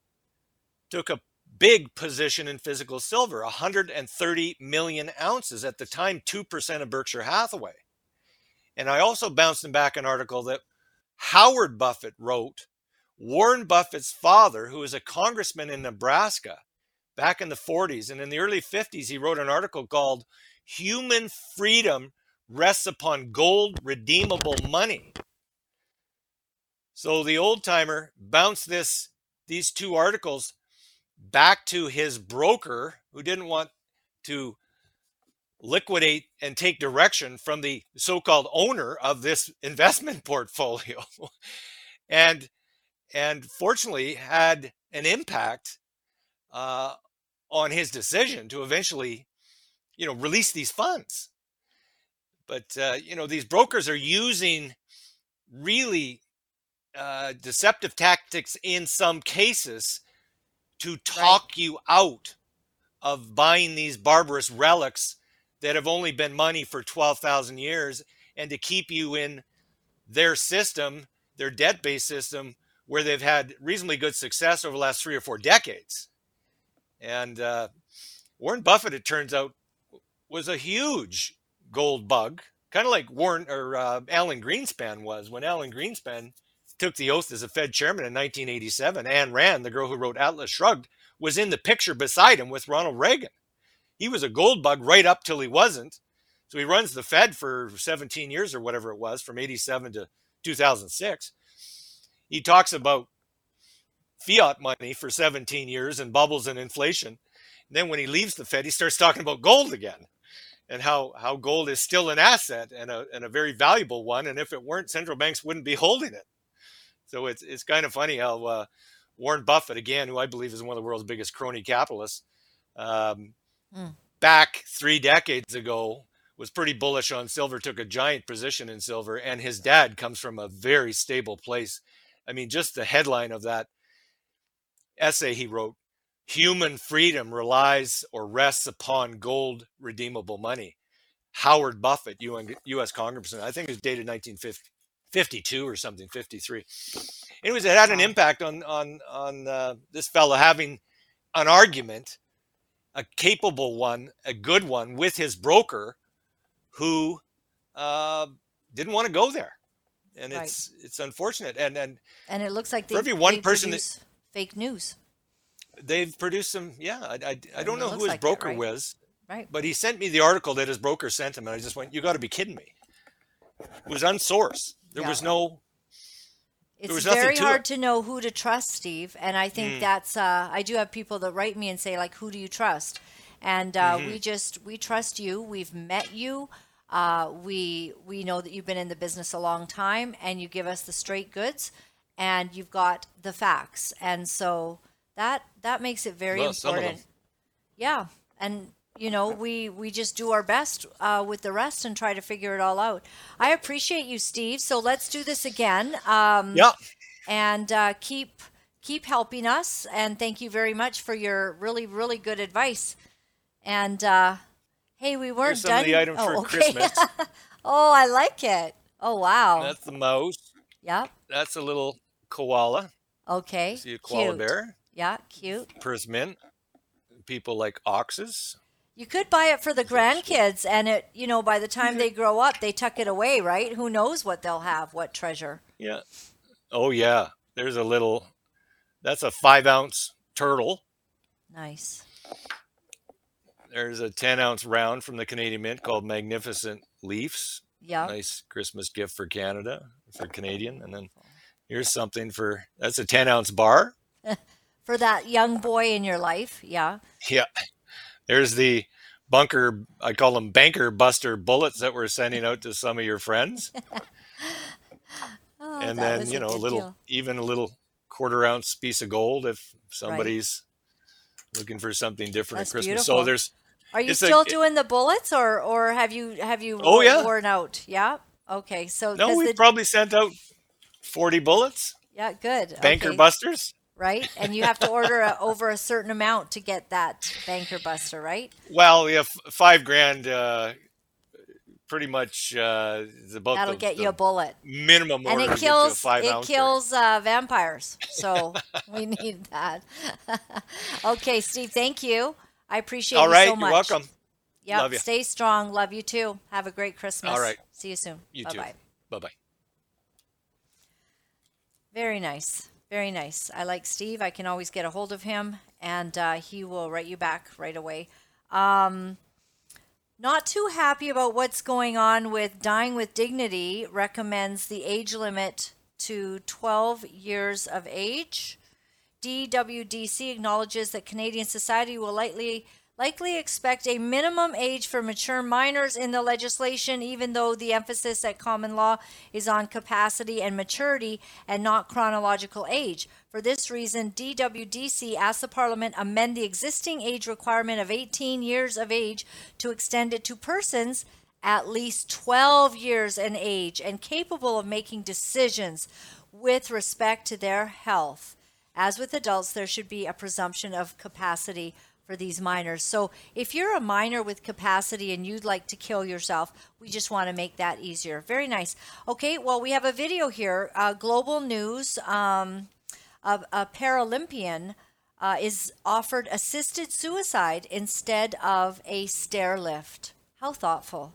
took a big position in physical silver, 130 million ounces, at the time 2% of Berkshire Hathaway. And I also bounced him back an article that Howard Buffett wrote, Warren Buffett's father, who was a congressman in Nebraska back in the 40s. And in the early 50s, he wrote an article called Human Freedom Rests Upon Gold Redeemable Money. So the old timer bounced these two articles back to his broker, who didn't want to liquidate and take direction from the so-called owner of this investment portfolio, and fortunately had an impact on his decision to eventually, release these funds. But these brokers are using really deceptive tactics in some cases to talk you out of buying these barbarous relics that have only been money for 12,000 years, and to keep you in their system, their debt-based system, where they've had reasonably good success over the last 3 or 4 decades. And Warren Buffett, it turns out, was a huge gold bug, kind of like Alan Greenspan was when Alan Greenspan took the oath as a Fed chairman in 1987. Ayn Rand, the girl who wrote Atlas Shrugged, was in the picture beside him with Ronald Reagan. He was a gold bug right up till he wasn't. So he runs the Fed for 17 years or whatever it was, from 87 to 2006. He talks about fiat money for 17 years and bubbles and inflation. And then when he leaves the Fed, he starts talking about gold again and how gold is still an asset and a very valuable one. And if it weren't, central banks wouldn't be holding it. So it's kind of funny how Warren Buffett, again, who I believe is one of the world's biggest crony capitalists, back 3 decades ago was pretty bullish on silver, took a giant position in silver, and his dad comes from a very stable place. I mean, just the headline of that essay he wrote, "Human Freedom Relies or Rests Upon Gold Redeemable Money." Howard Buffett, U.S. Congressman, I think it was dated 1952 or something, 53. Anyways, it had an impact on this fella having an argument, a capable one, a good one, with his broker who didn't want to go there. And right. It's unfortunate. And it looks like for every one person fake news. They've produced some, yeah. I don't know who his broker was, right? But he sent me the article that his broker sent him, and I just went, "You got to be kidding me!" It was unsourced. There was very hard to know who to trust, Steve. And I think that's. I do have people that write me and say, like, "Who do you trust?" And we trust you. We've met you. We know that you've been in the business a long time, and you give us the straight goods, and you've got the facts, and so. That makes it very important. Yeah. And, we just do our best with the rest and try to figure it all out. I appreciate you, Steve. So let's do this again. And keep helping us. And thank you very much for your really, really good advice. And, hey, we weren't done. Here's some of the items for Christmas. Oh, I like it. Oh, wow. That's the mouse. Yep. That's a little koala. Okay. See a koala bear. Yeah, cute. Perth Mint. People like oxes. You could buy it for the grandkids, and it, by the time they grow up, they tuck it away, right? Who knows what they'll have, what treasure. Yeah. Oh, yeah. There's that's a 5-ounce turtle. Nice. There's a 10-ounce round from the Canadian Mint called Magnificent Leafs. Yeah. Nice Christmas gift for Canada, for Canadian. And then here's something that's a 10-ounce bar. For that young boy in your life, yeah. Yeah. There's the I call them banker buster bullets that we're sending out to some of your friends. And then, even a little 1/4-ounce piece of gold if somebody's looking for something different at Christmas. Beautiful. So are you still doing the bullets or have you worn out? Yeah. Okay. So we've probably sent out 40 bullets. Yeah, good. Banker busters. Right? And you have to order over a certain amount to get that banker buster, right? Well, we have $5,000, pretty much, is about that'll get you a bullet minimum. And order it kills vampires. So we need that. Okay, Steve, thank you. I appreciate you so much. All right, you're welcome. Yeah, love you. Stay strong. Love you too. Have a great Christmas. All right. See you soon. Bye-bye. Bye-bye. Very nice. Very nice. I like Steve. I can always get a hold of him, and he will write you back right away. Not too happy about what's going on with Dying with Dignity. Recommends the age limit to 12 years of age. DWDC acknowledges that Canadian society will likely expect a minimum age for mature minors in the legislation, even though the emphasis at common law is on capacity and maturity and not chronological age. For this reason, DWDC asked the Parliament amend the existing age requirement of 18 years of age to extend it to persons at least 12 years in age and capable of making decisions with respect to their health. As with adults, there should be a presumption of capacity for these minors. So if you're a minor with capacity and you'd like to kill yourself, we just want to make that easier. Very nice. Okay, well, we have a video here. Global News, of a Paralympian is offered assisted suicide instead of a stair lift. How thoughtful.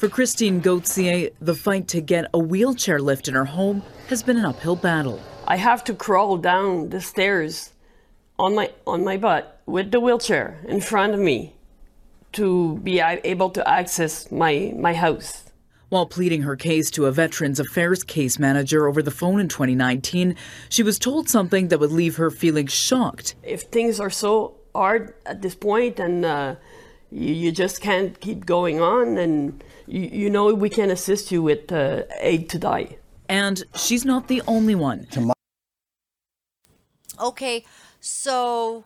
For Christine Gauthier, the fight to get a wheelchair lift in her home has been an uphill battle. I have to crawl down the stairs on my butt with the wheelchair in front of me to be able to access my house. While pleading her case to a Veterans Affairs case manager over the phone in 2019, she was told something that would leave her feeling shocked. If things are so hard at this point and you just can't keep going on, and you know we can assist you with aid to die. And she's not the only one. Okay, so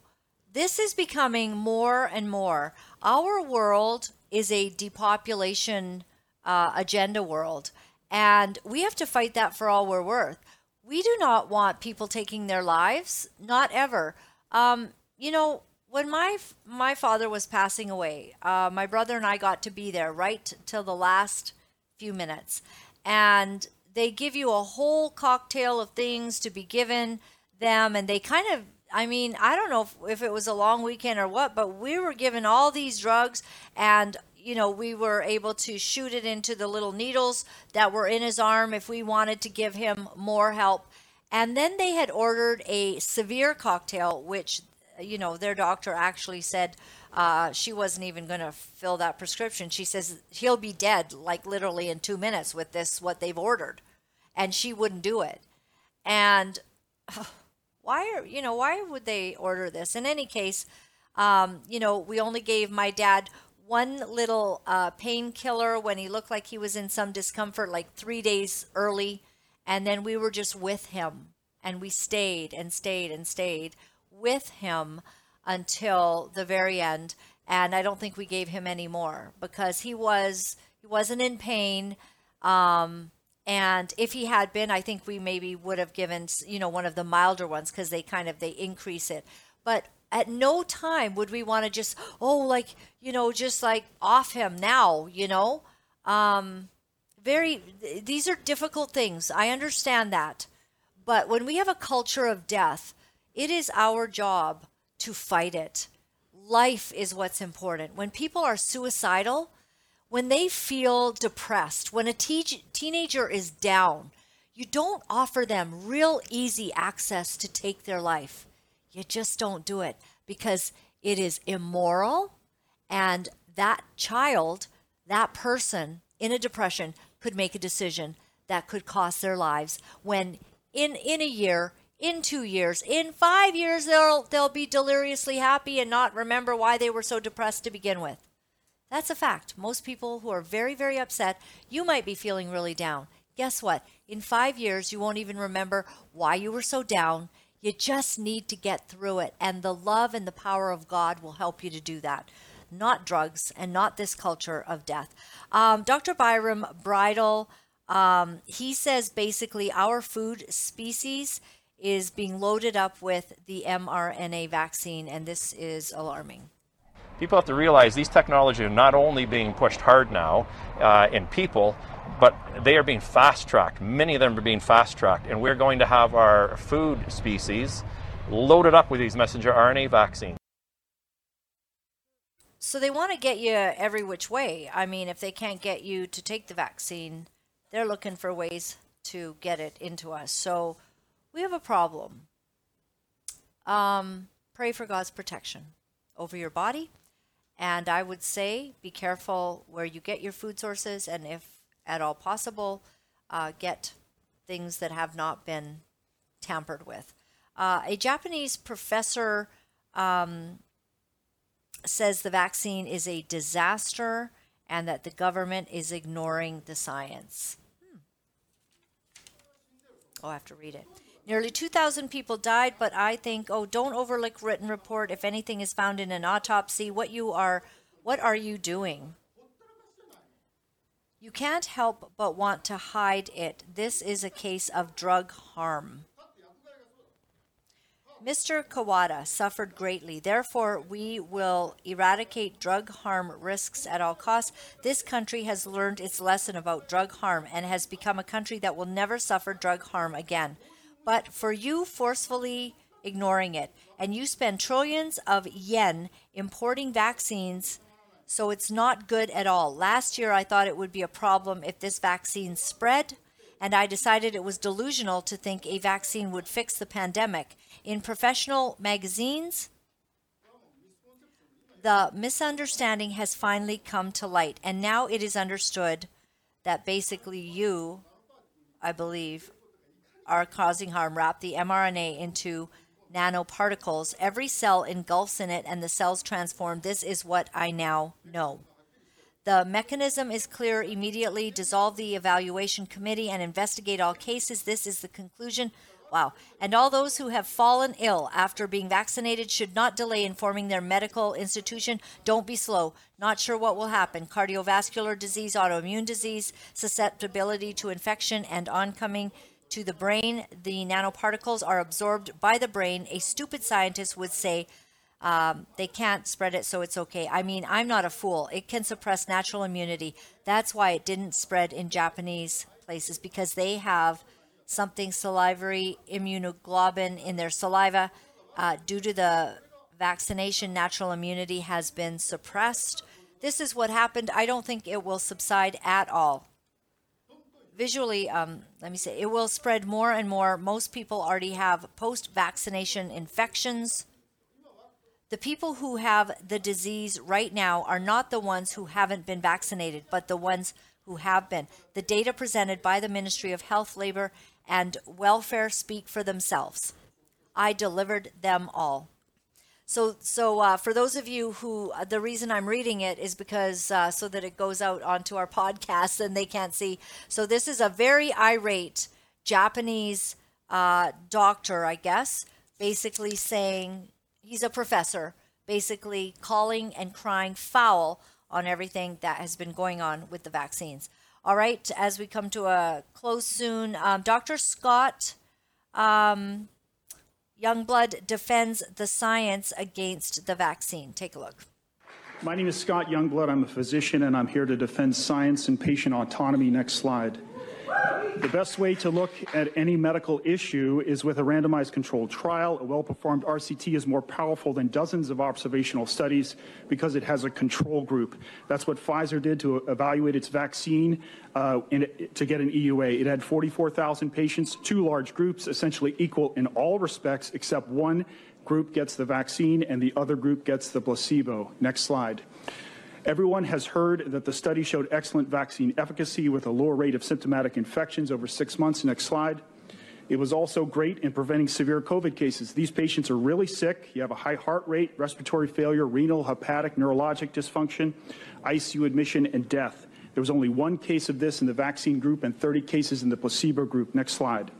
this is becoming more and more. Our world is a depopulation agenda world, and we have to fight that for all we're worth. We do not want people taking their lives, not ever. You know, when my father was passing away, my brother and I got to be there right till the last few minutes, and they give you a whole cocktail of things to be given them, and they kind of, I mean, I don't know if it was a long weekend or what, but we were given all these drugs, and you know, we were able to shoot it into the little needles that were in his arm if we wanted to give him more help. And then they had ordered a severe cocktail, which, you know, their doctor actually said she wasn't even going to fill that prescription. She says he'll be dead, like literally in 2 minutes with this, what they've ordered. And she wouldn't do it. And why would they order this? In any case, you know, we only gave my dad one little painkiller when he looked like he was in some discomfort, like 3 days early. And then we were just with him, and we stayed and stayed and stayed with him until the very end. And I don't think we gave him any more because he wasn't in pain. And if he had been, I think we maybe would have given, you know, one of the milder ones because they increase it. But at no time would we want to just, off him now, you know? These are difficult things. I understand that. But when we have a culture of death, it is our job to fight it. Life is what's important. When people are suicidal, when they feel depressed, when a teenager is down, you don't offer them real easy access to take their life. You just don't do it because it is immoral, and that child, that person in a depression could make a decision that could cost their lives when in a year, in 2 years, in 5 years, they'll be deliriously happy and not remember why they were so depressed to begin with. That's a fact. Most people who are very, very upset, you might be feeling really down. Guess what? In 5 years, you won't even remember why you were so down. You just need to get through it, and the love and the power of God will help you to do that. Not drugs and not this culture of death. Dr. Byram Bridle, he says basically our food species is being loaded up with the mRNA vaccine, and this is alarming. People have to realize these technologies are not only being pushed hard now in people, but they are being fast-tracked. Many of them are being fast-tracked, and we're going to have our food species loaded up with these messenger RNA vaccines. So they want to get you every which way. I mean, if they can't get you to take the vaccine, they're looking for ways to get it into us. So we have a problem. Pray for God's protection over your body. And I would say be careful where you get your food sources, and if at all possible, get things that have not been tampered with. A Japanese professor says the vaccine is a disaster and that the government is ignoring the science. Oh, I have to read it. Nearly 2,000 people died, but I think, don't overlook written report. If anything is found in an autopsy, what are you doing? You can't help but want to hide it. This is a case of drug harm. Mr. Kawada suffered greatly. Therefore, we will eradicate drug harm risks at all costs. This country has learned its lesson about drug harm and has become a country that will never suffer drug harm again. But for you forcefully ignoring it, and you spend trillions of yen importing vaccines So it's not good at all. Last year, I thought it would be a problem if this vaccine spread, and I decided it was delusional to think a vaccine would fix the pandemic. In professional magazines, the misunderstanding has finally come to light, and now it is understood that basically you, I believe, are causing harm. Wrap the mRNA into nanoparticles. Every cell engulfs in it and the cells transform. This is what I now know. The mechanism is clear. Immediately dissolve the evaluation committee and investigate all cases. This is the conclusion. Wow. And all those who have fallen ill after being vaccinated should not delay informing their medical institution. Don't be slow. Not sure what will happen. Cardiovascular disease, autoimmune disease, susceptibility to infection and oncoming to the brain. The nanoparticles are absorbed by the brain. A stupid scientist would say they can't spread it, so it's okay. I mean, I'm not a fool. It can suppress natural immunity. That's why it didn't spread in Japanese places, because they have something salivary immunoglobulin in their saliva. Due to the vaccination, natural immunity has been suppressed. This is what happened. I don't think it will subside at all. Visually, it will spread more and more. Most people already have post-vaccination infections. The people who have the disease right now are not the ones who haven't been vaccinated, but the ones who have been. The data presented by the Ministry of Health, Labor, and Welfare speak for themselves. I delivered them all. So for those of you who, the reason I'm reading it is because so that it goes out onto our podcast and they can't see. So this is a very irate Japanese doctor, I guess, basically saying, he's a professor, basically calling and crying foul on everything that has been going on with the vaccines. All right, as we come to a close soon, Dr. Scott Youngblood defends the science against the vaccine. Take a look. My name is Scott Youngblood. I'm a physician, and I'm here to defend science and patient autonomy. Next slide. The best way to look at any medical issue is with a randomized controlled trial. A well-performed RCT is more powerful than dozens of observational studies because it has a control group. That's what Pfizer did to evaluate its vaccine to get an EUA. It had 44,000 patients, two large groups, essentially equal in all respects, except one group gets the vaccine and the other group gets the placebo. Next slide. Everyone has heard that the study showed excellent vaccine efficacy with a lower rate of symptomatic infections over 6 months. Next slide. It was also great in preventing severe COVID cases. These patients are really sick. You have a high heart rate, respiratory failure, renal, hepatic, neurologic dysfunction, ICU admission, and death. There was only one case of this in the vaccine group and 30 cases in the placebo group. Next slide.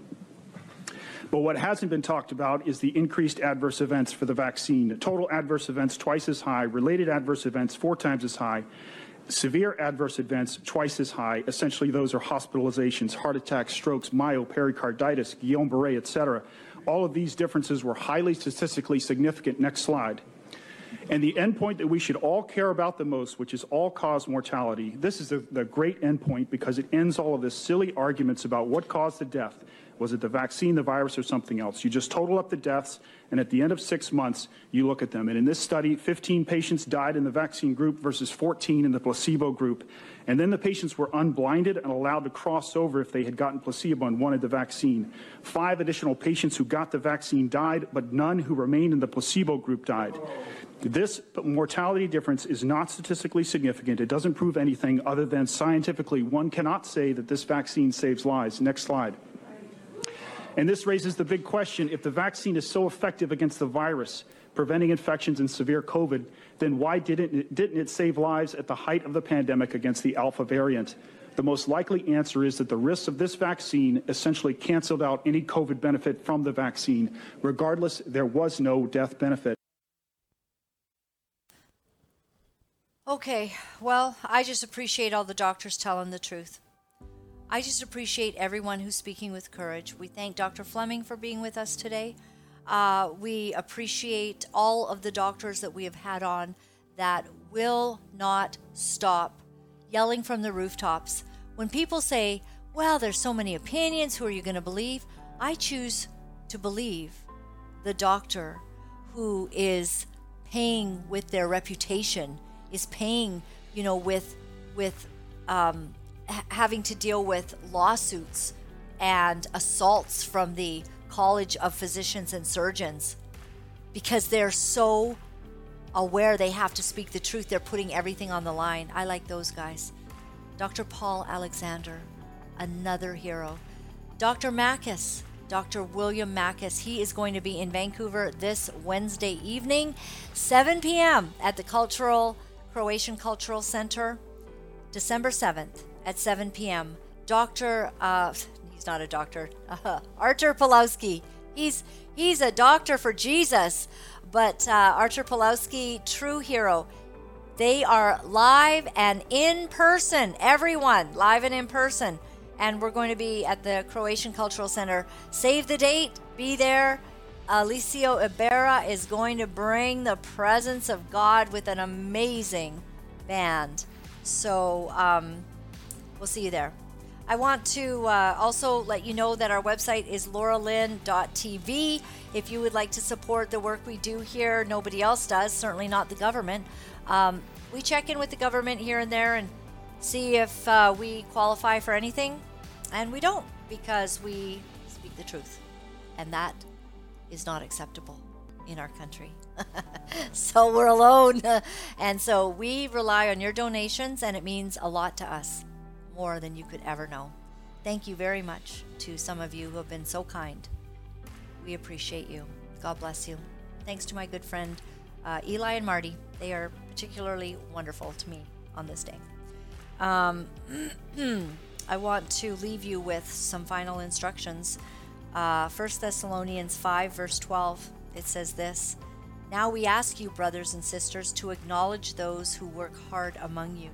But what hasn't been talked about is the increased adverse events for the vaccine. Total adverse events twice as high, related adverse events 4 times as high, severe adverse events twice as high. Essentially, those are hospitalizations, heart attacks, strokes, myopericarditis, Guillain-Barré, et cetera. All of these differences were highly statistically significant. Next slide. And the endpoint that we should all care about the most, which is all-cause mortality, this is the great endpoint because it ends all of this silly arguments about what caused the death. Was it the vaccine, the virus, or something else? You just total up the deaths, and at the end of 6 months, you look at them. And in this study, 15 patients died in the vaccine group versus 14 in the placebo group. And then the patients were unblinded and allowed to cross over if they had gotten placebo and wanted the vaccine. 5 additional patients who got the vaccine died, but none who remained in the placebo group died. This mortality difference is not statistically significant. It doesn't prove anything other than scientifically one cannot say that this vaccine saves lives. Next slide. And this raises the big question, if the vaccine is so effective against the virus, preventing infections and severe COVID, then why didn't it save lives at the height of the pandemic against the Alpha variant? The most likely answer is that the risks of this vaccine essentially canceled out any COVID benefit from the vaccine. Regardless, there was no death benefit. Okay, well, I just appreciate all the doctors telling the truth. I just appreciate everyone who's speaking with courage. We thank Dr. Fleming for being with us today. We appreciate all of the doctors that we have had on that will not stop yelling from the rooftops. When people say, well, there's so many opinions, who are you going to believe? I choose to believe the doctor who is paying with their reputation, is paying, you know, with having to deal with lawsuits and assaults from the College of Physicians and Surgeons because they're so aware they have to speak the truth. They're putting everything on the line. I like those guys. Dr. Paul Alexander, another hero. Dr. Mackis, Dr. William Mackis. He is going to be in Vancouver this Wednesday evening, 7 p.m. at the Croatian Cultural Center, December 7th at 7 p.m. He's not a doctor, Archer Pulowski. He's a doctor for Jesus, but Archer Pulowski, true hero. They are live and in person, everyone, live and in person. And we're going to be at the Croatian Cultural Center. Save the date, be there. Alicio Ibera is going to bring the presence of God with an amazing band. So we'll see you there. I want to also let you know that our website is lauralynn.tv. If you would like to support the work we do here, nobody else does, certainly not the government. We check in with the government here and there and see if we qualify for anything, and we don't, because we speak the truth, and that is not acceptable in our country. So we're alone, and so we rely on your donations, and it means a lot to us, more than you could ever know. Thank you very much to some of you who have been so kind. We appreciate you. God bless you. Thanks to my good friend Eli and Marty. They are particularly wonderful to me on this day. I want to leave you with some final instructions. 1 Thessalonians 5 verse 12, it says this: "Now we ask you, brothers and sisters, to acknowledge those who work hard among you,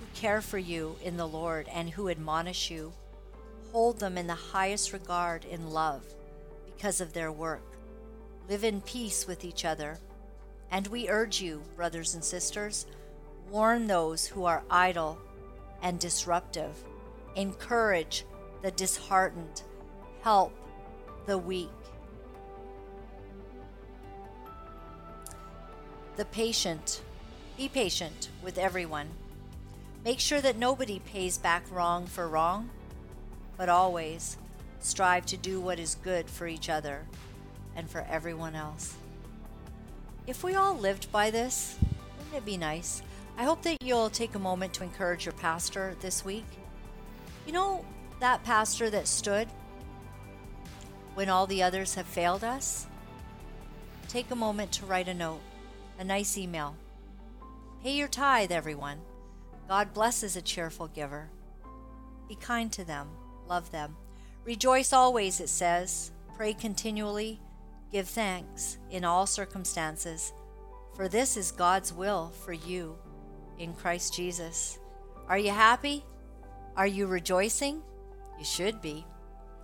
who care for you in the Lord and who admonish you. Hold them in the highest regard in love because of their work. Live in peace with each other. And we urge you, brothers and sisters, warn those who are idle and disruptive. Encourage the disheartened. Help the weak. Be patient with everyone. Make sure that nobody pays back wrong for wrong, but always strive to do what is good for each other and for everyone else." If we all lived by this, wouldn't it be nice? I hope that you'll take a moment to encourage your pastor this week. You know, that pastor that stood when all the others have failed us? Take a moment to write a note, a nice email. Pay your tithe, everyone. God blesses a cheerful giver. Be kind to them. Love them. Rejoice always, it says. Pray continually. Give thanks in all circumstances, for this is God's will for you in Christ Jesus. Are you happy? Are you rejoicing? You should be,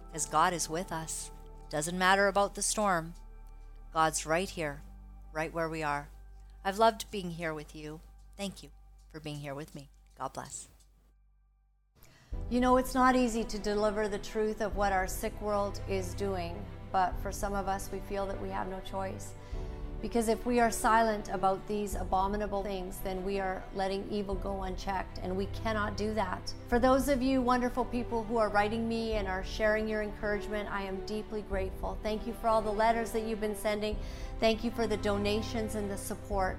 because God is with us. Doesn't matter about the storm. God's right here, right where we are. I've loved being here with you. Thank you for being here with me. God bless. You know, it's not easy to deliver the truth of what our sick world is doing. But for some of us, we feel that we have no choice. Because if we are silent about these abominable things, then we are letting evil go unchecked, and we cannot do that. For those of you wonderful people who are writing me and are sharing your encouragement, I am deeply grateful. Thank you for all the letters that you've been sending. Thank you for the donations and the support.